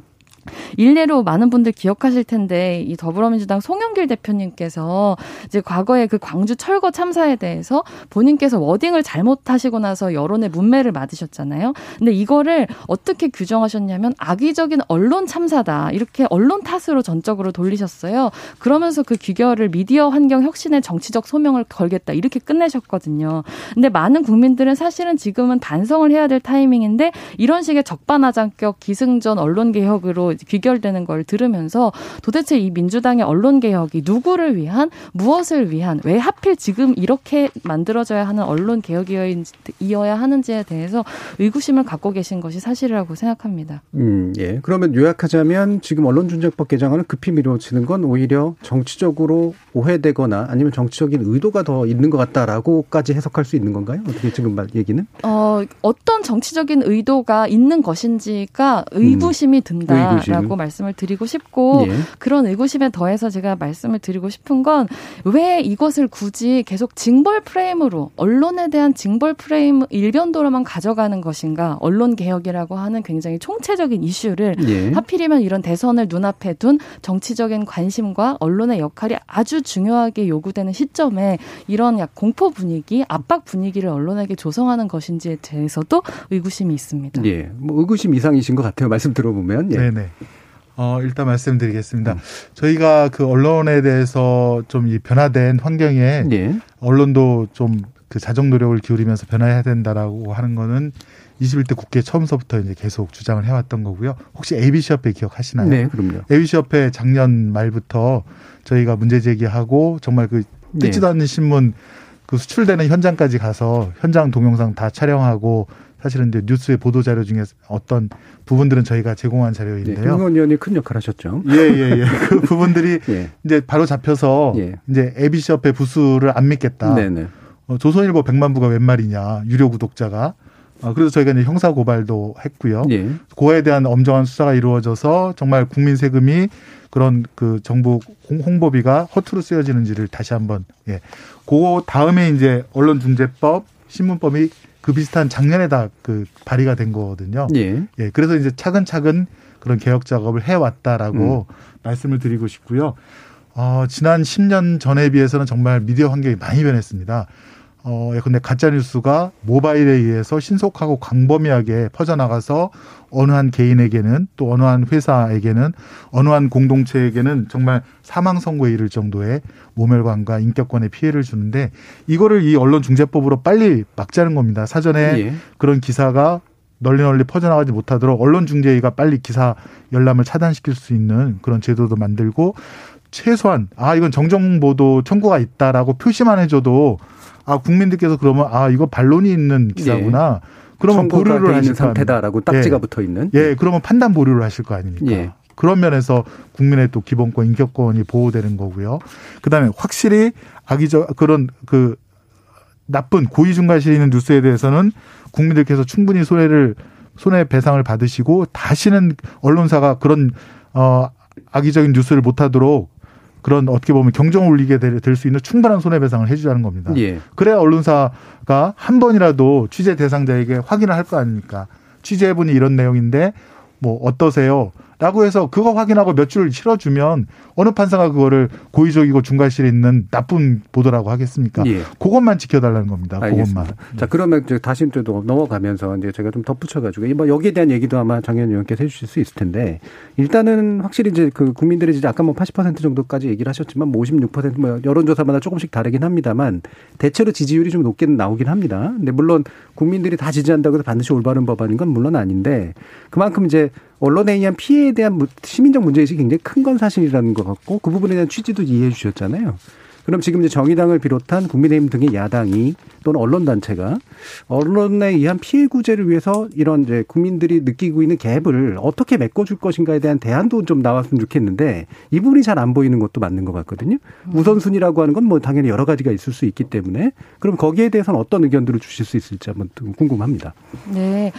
일례로 많은 분들 기억하실 텐데 이 더불어민주당 송영길 대표님께서 이제 과거에 그 광주 철거 참사에 대해서 본인께서 워딩을 잘못하시고 나서 여론의 문매를 맞으셨잖아요. 근데 이거를 어떻게 규정하셨냐면 악의적인 언론 참사다, 이렇게 언론 탓으로 전적으로 돌리셨어요. 그러면서 그 귀결을 미디어 환경 혁신의 정치적 소명을 걸겠다, 이렇게 끝내셨거든요. 근데 많은 국민들은 사실은 지금은 반성을 해야 될 타이밍인데 이런 식의 적반하장격 기승전 언론개혁으로 귀결되는 걸 들으면서 도대체 이 민주당의 언론개혁이 누구를 위한, 무엇을 위한, 왜 하필 지금 이렇게 만들어져야 하는 언론개혁이어야 하는지에 대해서 의구심을 갖고 계신 것이 사실이라고 생각합니다. 예. 그러면 요약하자면 지금 언론중재법 개정안을 급히 밀어붙이는 건 오히려 정치적으로 오해되거나 아니면 정치적인 의도가 더 있는 것 같다라고까지 해석할 수 있는 건가요? 어떻게 지금 얘기는? 어떤 정치적인 의도가 있는 것인지가 의구심이 든다. 라고 말씀을 드리고 싶고, 예. 그런 의구심에 더해서 제가 말씀을 드리고 싶은 건 왜 이것을 굳이 계속 징벌 프레임으로, 언론에 대한 징벌 프레임 일변도로만 가져가는 것인가. 언론개혁이라고 하는 굉장히 총체적인 이슈를, 예. 하필이면 이런 대선을 눈앞에 둔 정치적인 관심과 언론의 역할이 아주 중요하게 요구되는 시점에 이런 약 공포 분위기, 압박 분위기를 언론에게 조성하는 것인지에 대해서도 의구심이 있습니다. 예, 뭐 의구심 이상이신 것 같아요. 말씀 들어보면. 예. 네네. 일단 말씀드리겠습니다. 저희가 그 언론에 대해서 좀 이 변화된 환경에, 예. 언론도 좀 그 자정 노력을 기울이면서 변화해야 된다라고 하는 거는 21대 국회 처음서부터 이제 계속 주장을 해왔던 거고요. 혹시 ABC협회 기억하시나요? 네, 그럼요. ABC협회 작년 말부터 저희가 문제 제기하고 정말 그 뜯지도 않는 신문 그 수출되는 현장까지 가서 현장 동영상 다 촬영하고 사실은 이제 뉴스의 보도 자료 중에 어떤 부분들은 저희가 제공한 자료인데요. 김은원 의원이 큰 역할을 하셨죠. 예. 그 부분들이 이제 바로 잡혀서 이제 ABC 협회 부수를 안 믿겠다. 네네. 조선일보 100만 부가 웬 말이냐, 유료 구독자가. 그래서 저희가 이제 형사 고발도 했고요. 그거에 대한 엄정한 수사가 이루어져서 정말 국민 세금이 그런 그 정부 홍보비가 허투루 쓰여지는지를 다시 한번, 예. 그 다음에 이제 언론중재법, 신문법이 그 비슷한 작년에 다 그 발의가 된 거거든요. 예. 그래서 이제 차근차근 그런 개혁 작업을 해왔다라고 말씀을 드리고 싶고요. 지난 10년 전에 비해서는 정말 미디어 환경이 많이 변했습니다. 근데 가짜뉴스가 모바일에 의해서 신속하고 광범위하게 퍼져나가서 어느 한 개인에게는 또 어느 한 회사에게는 어느 한 공동체에게는 정말 사망 선고에 이를 정도의 모멸관과 인격권에 피해를 주는데 이거를 이 언론중재법으로 빨리 막자는 겁니다. 사전에 그런 기사가 널리 퍼져나가지 못하도록 언론중재위가 빨리 기사 열람을 차단시킬 수 있는 그런 제도도 만들고 최소한 이건 정정보도 청구가 있다라고 표시만 해줘도 국민들께서 그러면 이거 반론이 있는 기사구나. 그러면 보류를 하실 상태다라고 딱지가 붙어 있는. 그러면 판단 보류를 하실 거 아닙니까? 그런 면에서 국민의 또 기본권, 인격권이 보호되는 거고요. 그다음에 확실히 악의적 그런 그 나쁜 고의 중과실이 있는 뉴스에 대해서는 국민들께서 충분히 손해 배상을 받으시고 다시는 언론사가 그런 악의적인 뉴스를 못 하도록 그런 어떻게 보면 경종을 울리게 될 수 있는 충분한 손해배상을 해주자는 겁니다. 그래야 언론사가 한 번이라도 취재 대상자에게 확인을 할 거 아닙니까? 취재해보니 이런 내용인데 뭐 어떠세요? 라고 해서 그거 확인하고 몇 줄을 실어주면 어느 판사가 그거를 고의적이고 중과실이 있는 나쁜 보도라고 하겠습니까? 예. 그것만 지켜달라는 겁니다. 알겠습니다. 그것만. 자, 그러면 다시 또 넘어가면서 이제 제가 좀 덧붙여가지고 여기에 대한 얘기도 아마 장혜영 의원께서 해주실 수 있을 텐데, 일단은 확실히 이제 그 국민들의 이제 아까 뭐 80% 정도까지 얘기를 하셨지만 뭐 56% 뭐 여론조사마다 조금씩 다르긴 합니다만 대체로 지지율이 좀 높게 나오긴 합니다. 근데 물론 국민들이 다 지지한다고 해서 반드시 올바른 법안인 건 물론 아닌데, 그만큼 이제 언론에 의한 피해에 대한 시민적 문제의식이 굉장히 큰 건 사실이라는 것 같고, 그 부분에 대한 취지도 이해해 주셨잖아요. 그럼 지금 이제 정의당을 비롯한 국민의힘 등의 야당이 또는 언론단체가 언론에 의한 피해 구제를 위해서 이런 이제 국민들이 느끼고 있는 갭을 어떻게 메꿔줄 것인가에 대한 대안도 좀 나왔으면 좋겠는데, 이 부분이 잘 안 보이는 것도 맞는 것 같거든요. 우선순위라고 하는 건 뭐 당연히 여러 가지가 있을 수 있기 때문에, 그럼 거기에 대해서는 어떤 의견들을 주실 수 있을지 한번 궁금합니다. 네.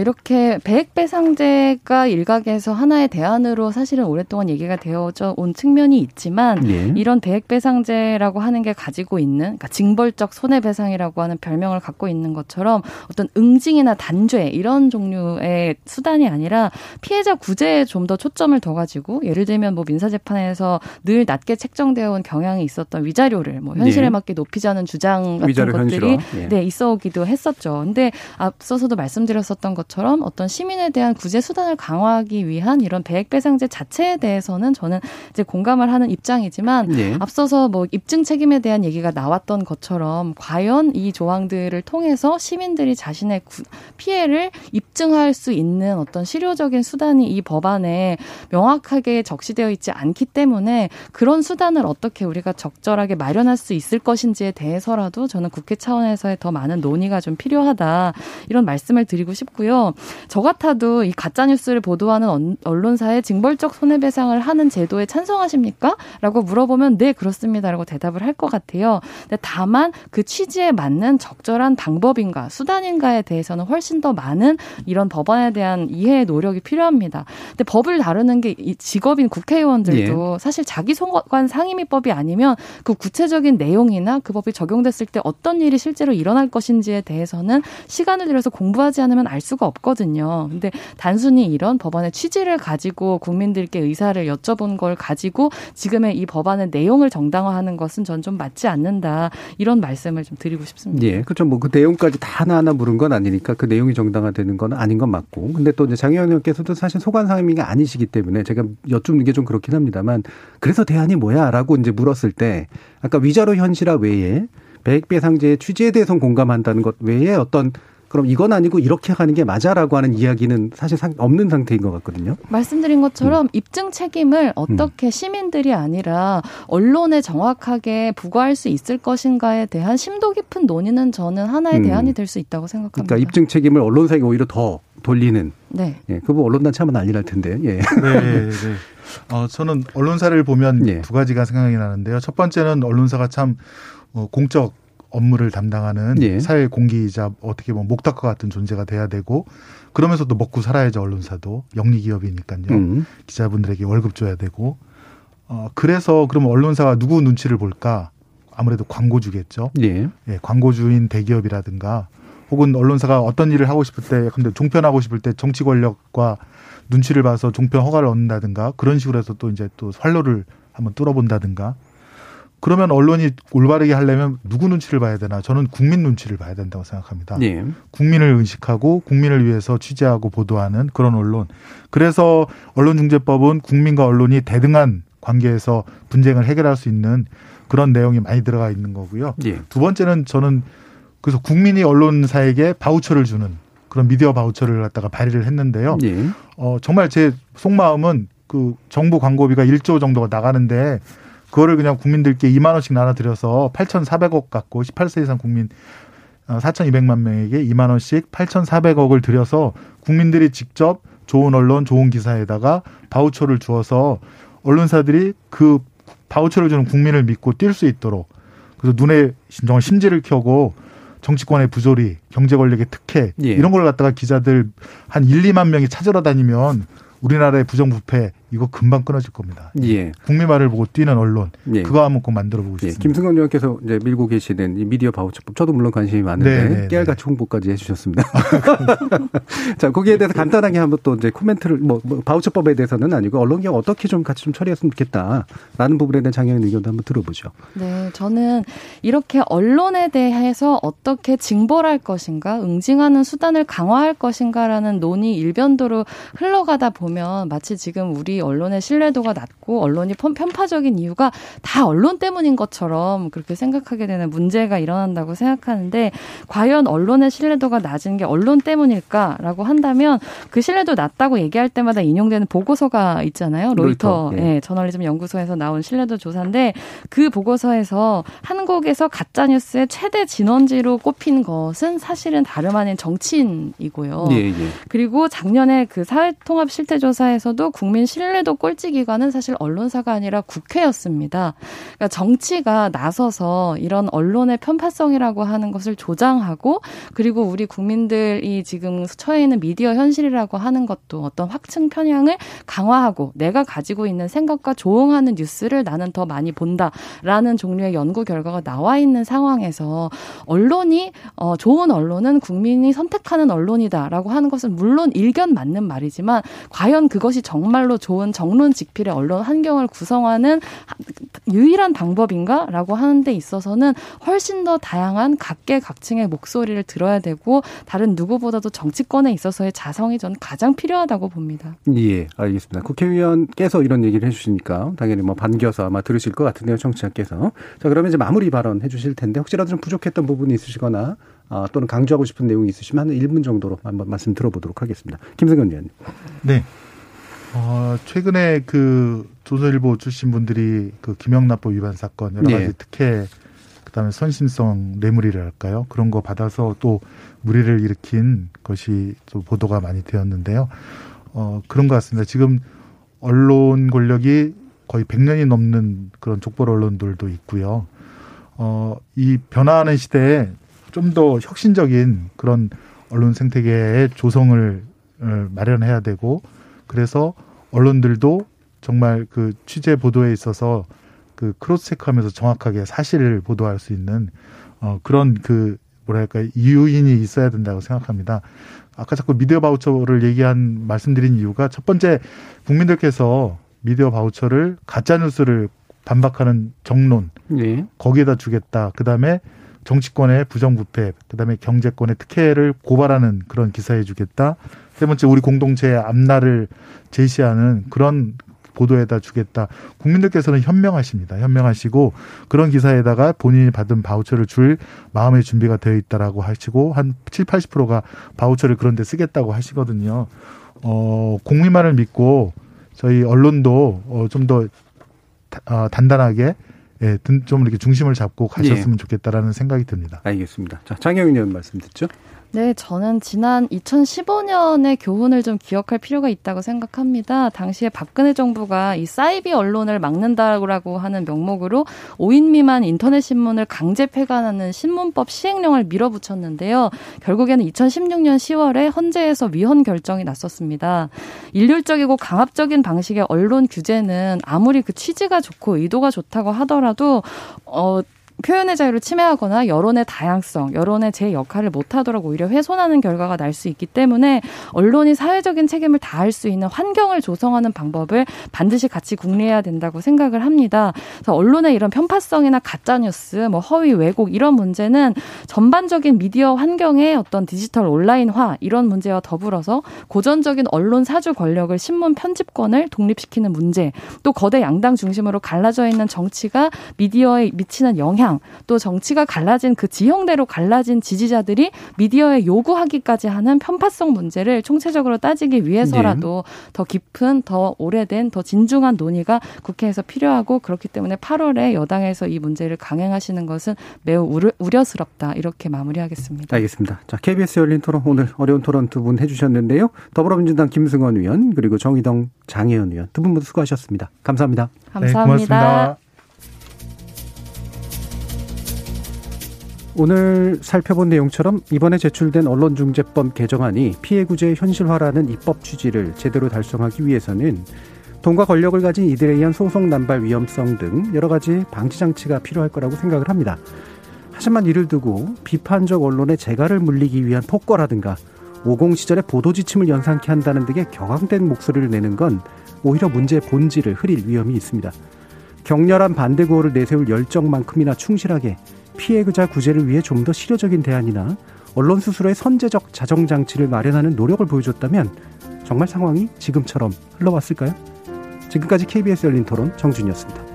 이렇게 배액배상제가 일각에서 하나의 대안으로 사실은 오랫동안 얘기가 되어져 온 측면이 있지만, 예. 이런 배액배상제라고 하는 게 가지고 있는, 그러니까 징벌적 손해배상이라고 하는 별명을 갖고 있는 것처럼 어떤 응징이나 단죄 이런 종류의 수단이 아니라 피해자 구제에 좀 더 초점을 둬가지고, 예를 들면 뭐 민사재판에서 늘 낮게 책정되어 온 경향이 있었던 위자료를 뭐 현실에 예. 맞게 높이자는 주장 같은 것들이 예. 네, 있어 오기도 했었죠. 근데 앞서서도 말씀드렸었던 것처럼 어떤 시민에 대한 구제 수단을 강화하기 위한 이런 배액배상제 자체에 대해서는 저는 이제 공감을 하는 입장이지만, 네. 앞서서 뭐 입증 책임에 대한 얘기가 나왔던 것처럼 과연 이 조항들을 통해서 시민들이 자신의 피해를 입증할 수 있는 어떤 실효적인 수단이 이 법안에 명확하게 적시되어 있지 않기 때문에 그런 수단을 어떻게 우리가 적절하게 마련할 수 있을 것인지에 대해서라도 저는 국회 차원에서의 더 많은 논의가 좀 필요하다, 이런 말씀을 드리고 싶고, 저 같아도 이 가짜뉴스를 보도하는 언론사에 징벌적 손해배상을 하는 제도에 찬성하십니까? 라고 물어보면 네, 그렇습니다 라고 대답을 할 것 같아요. 근데 다만 그 취지에 맞는 적절한 방법인가 수단인가에 대해서는 훨씬 더 많은 이런 법안에 대한 이해의 노력이 필요합니다. 근데 법을 다루는 게 이 직업인 국회의원들도 예. 사실 자기 소관 상임위법이 아니면 그 구체적인 내용이나 그 법이 적용됐을 때 어떤 일이 실제로 일어날 것인지에 대해서는 시간을 들여서 공부하지 않으면 알 수가 없거든요. 근데 단순히 이런 법안의 취지를 가지고 국민들께 의사를 여쭤본 걸 가지고 지금의 이 법안의 내용을 정당화하는 것은 전 좀 맞지 않는다, 이런 말씀을 좀 드리고 싶습니다. 예, 그렇죠. 뭐 그 내용까지 다 하나하나 물은 건 아니니까 그 내용이 정당화되는 건 아닌 건 맞고, 근데 또 이제 장혜영 의원께서도 사실 소관상임위가 아니시기 때문에 제가 여쭙는 게 좀 그렇긴 합니다만, 그래서 대안이 뭐야라고 이제 물었을 때 아까 위자료 현실화 외에 배액배상제의 취지에 대해서는 공감한다는 것 외에 어떤 그럼 이건 아니고 이렇게 하는 게 맞아라고 하는 이야기는 사실 없는 상태인 것 같거든요. 말씀드린 것처럼 입증 책임을 어떻게 시민들이 아니라 언론에 정확하게 부과할 수 있을 것인가에 대한 심도 깊은 논의는 저는 하나의 대안이 될 수 있다고 생각합니다. 그러니까 입증 책임을 언론사에게 오히려 더 돌리는. 네. 예, 그거 언론단체 하면 난리 날 텐데. 예. 네. 저는 언론사를 보면 예. 두 가지가 생각이 나는데요. 첫 번째는 언론사가 참 공적 업무를 담당하는 예. 사회 공기이자 어떻게 보면 목탁과 같은 존재가 돼야 되고, 그러면서도 먹고 살아야죠. 언론사도 영리기업이니까요. 기자분들에게 월급 줘야 되고, 그래서 그러면 언론사가 누구 눈치를 볼까? 아무래도 광고주겠죠. 예, 광고주인 대기업이라든가, 혹은 언론사가 어떤 일을 하고 싶을 때, 근데 종편하고 싶을 때 정치 권력과 눈치를 봐서 종편 허가를 얻는다든가, 그런 식으로 해서 또 이제 또 활로를 한번 뚫어본다든가. 그러면 언론이 올바르게 하려면 누구 눈치를 봐야 되나? 저는 국민 눈치를 봐야 된다고 생각합니다. 예. 국민을 의식하고 국민을 위해서 취재하고 보도하는 그런 언론. 그래서 언론중재법은 국민과 언론이 대등한 관계에서 분쟁을 해결할 수 있는 그런 내용이 많이 들어가 있는 거고요. 예. 두 번째는 저는 그래서 국민이 언론사에게 바우처를 주는 그런 미디어 바우처를 갖다가 발의를 했는데요. 예. 정말 제 속마음은 그 정부 광고비가 1조 정도가 나가는데 그거를 그냥 국민들께 2만 원씩 나눠드려서 8,400억 갖고 18세 이상 국민 4,200만 명에게 2만 원씩 8,400억을 들여서 국민들이 직접 좋은 언론, 좋은 기사에다가 바우처를 주어서 언론사들이 그 바우처를 주는 국민을 믿고 뛸 수 있도록, 그래서 눈에 심지를 켜고 정치권의 부조리, 경제 권력의 특혜 이런 걸 갖다가 기자들 한 1, 2만 명이 찾으러 다니면 우리나라의 부정부패 이거 금방 끊어질 겁니다. 예. 국민말을 보고 뛰는 언론, 예. 그거 한번 꼭 만들어보고 싶습니다. 예. 김승원 의원께서 이제 밀고 계시는 이 미디어 바우처법, 저도 물론 관심이 많은데 네네. 깨알같이 홍보까지 해주셨습니다. 자, 거기에 대해서 간단하게 한번 또 이제 코멘트를 뭐 바우처법에 대해서는 아니고 언론개혁 어떻게 좀 같이 좀 처리했으면 좋겠다라는 부분에 대한 장혜영 의견도 한번 들어보죠. 네, 저는 이렇게 언론에 대해서 어떻게 징벌할 것인가, 응징하는 수단을 강화할 것인가라는 논의 일변도로 흘러가다 보면 마치 지금 우리 언론의 신뢰도가 낮고 언론이 편파적인 이유가 다 언론 때문인 것처럼 그렇게 생각하게 되는 문제가 일어난다고 생각하는데, 과연 언론의 신뢰도가 낮은 게 언론 때문일까라고 한다면 그 신뢰도 낮다고 얘기할 때마다 인용되는 보고서가 있잖아요. 로이터 예. 예, 저널리즘 연구소에서 나온 신뢰도 조사인데, 그 보고서에서 한국에서 가짜뉴스의 최대 진원지로 꼽힌 것은 사실은 다름 아닌 정치인이고요. 예, 예. 그리고 작년에 그 사회통합 실태조사에서도 국민 신뢰도 꼴찌 기관은 사실 언론사가 아니라 국회였습니다. 그러니까 정치가 나서서 이런 언론의 편파성이라고 하는 것을 조장하고, 그리고 우리 국민들이 지금 처해 있는 미디어 현실이라고 하는 것도 어떤 확증 편향을 강화하고 내가 가지고 있는 생각과 조응하는 뉴스를 나는 더 많이 본다라는 종류의 연구 결과가 나와 있는 상황에서 언론이 좋은 언론은 국민이 선택하는 언론이다라고 하는 것은 물론 일견 맞는 말이지만, 과연 그것이 정말로 좋은 정론 직필의 언론 환경을 구성하는 유일한 방법인가라고 하는 데 있어서는 훨씬 더 다양한 각계각층의 목소리를 들어야 되고, 다른 누구보다도 정치권에 있어서의 자성이 저는 가장 필요하다고 봅니다. 예, 알겠습니다. 국회의원께서 이런 얘기를 해주시니까 당연히 뭐 반겨서 아마 들으실 것 같은데요, 청취자께서. 자, 그러면 이제 마무리 발언 해주실 텐데, 혹시라도 좀 부족했던 부분이 있으시거나 또는 강조하고 싶은 내용이 있으시면 한 1분 정도로 한번 말씀 들어보도록 하겠습니다. 김승원 의원님. 네. 최근에 그 조선일보 출신 분들이 그 김영란법 위반 사건 여러 가지 네. 특혜, 그다음에 선심성 뇌물이랄까요, 그런 거 받아서 또 물의를 일으킨 것이 또 보도가 많이 되었는데요. 그런 것 같습니다. 지금 언론 권력이 거의 100년이 넘는 그런 족벌 언론들도 있고요. 이 변화하는 시대에 좀 더 혁신적인 그런 언론 생태계의 조성을 마련해야 되고, 그래서 언론들도 정말 그 취재 보도에 있어서 그 크로스 체크하면서 정확하게 사실을 보도할 수 있는 그런 그 뭐랄까 이유인이 있어야 된다고 생각합니다. 아까 자꾸 미디어 바우처를 말씀드린 이유가, 첫 번째 국민들께서 미디어 바우처를 가짜뉴스를 반박하는 정론 네. 거기에다 주겠다. 그다음에 정치권의 부정부패, 그다음에 경제권의 특혜를 고발하는 그런 기사에 주겠다. 세 번째, 우리 공동체의 앞날을 제시하는 그런 보도에다 주겠다. 국민들께서는 현명하십니다. 현명하시고 그런 기사에다가 본인이 받은 바우처를 줄 마음의 준비가 되어 있다라고 하시고, 한 70-80%가 바우처를 그런 데 쓰겠다고 하시거든요. 국민만을 믿고 저희 언론도 좀 더 단단하게 예, 좀 이렇게 중심을 잡고 가셨으면 예. 좋겠다라는 생각이 듭니다. 알겠습니다. 자, 장혜영 의원 말씀 듣죠? 네, 저는 지난 2015년의 교훈을 좀 기억할 필요가 있다고 생각합니다. 당시에 박근혜 정부가 이 사이비 언론을 막는다라고 하는 명목으로 5인 미만 인터넷 신문을 강제 폐간하는 신문법 시행령을 밀어붙였는데요. 결국에는 2016년 10월에 헌재에서 위헌 결정이 났었습니다. 일률적이고 강압적인 방식의 언론 규제는 아무리 그 취지가 좋고 의도가 좋다고 하더라도 표현의 자유를 침해하거나 여론의 다양성, 여론의 제 역할을 못하도록 오히려 훼손하는 결과가 날 수 있기 때문에 언론이 사회적인 책임을 다할 수 있는 환경을 조성하는 방법을 반드시 같이 국리해야 된다고 생각을 합니다. 그래서 언론의 이런 편파성이나 가짜뉴스, 뭐 허위 왜곡 이런 문제는 전반적인 미디어 환경의 어떤 디지털 온라인화 이런 문제와 더불어서 고전적인 언론 사주 권력을 신문 편집권을 독립시키는 문제, 또 거대 양당 중심으로 갈라져 있는 정치가 미디어에 미치는 영향, 또 정치가 갈라진 그 지형대로 갈라진 지지자들이 미디어에 요구하기까지 하는 편파성 문제를 총체적으로 따지기 위해서라도 네. 더 깊은, 더 오래된, 더 진중한 논의가 국회에서 필요하고, 그렇기 때문에 8월에 여당에서 이 문제를 강행하시는 것은 매우 우려스럽다. 이렇게 마무리하겠습니다. 알겠습니다. 자, KBS 열린 토론, 오늘 어려운 토론 두 분 해주셨는데요. 더불어민주당 김승원 의원 그리고 정의당 장혜영 의원 두 분 모두 수고하셨습니다. 감사합니다. 감사합니다. 네, 고맙습니다. 오늘 살펴본 내용처럼 이번에 제출된 언론중재법 개정안이 피해 구제 현실화라는 입법 취지를 제대로 달성하기 위해서는 돈과 권력을 가진 이들에 의한 소송 남발 위험성 등 여러 가지 방지 장치가 필요할 거라고 생각을 합니다. 하지만 이를 두고 비판적 언론의 재갈을 물리기 위한 폭거라든가 50시절의 보도지침을 연상케 한다는 등의 격앙된 목소리를 내는 건 오히려 문제의 본질을 흐릴 위험이 있습니다. 격렬한 반대 구호를 내세울 열정만큼이나 충실하게 피해자 구제를 위해 좀 더 실효적인 대안이나 언론 스스로의 선제적 자정장치를 마련하는 노력을 보여줬다면 정말 상황이 지금처럼 흘러왔을까요? 지금까지 KBS 열린 토론 정준이었습니다.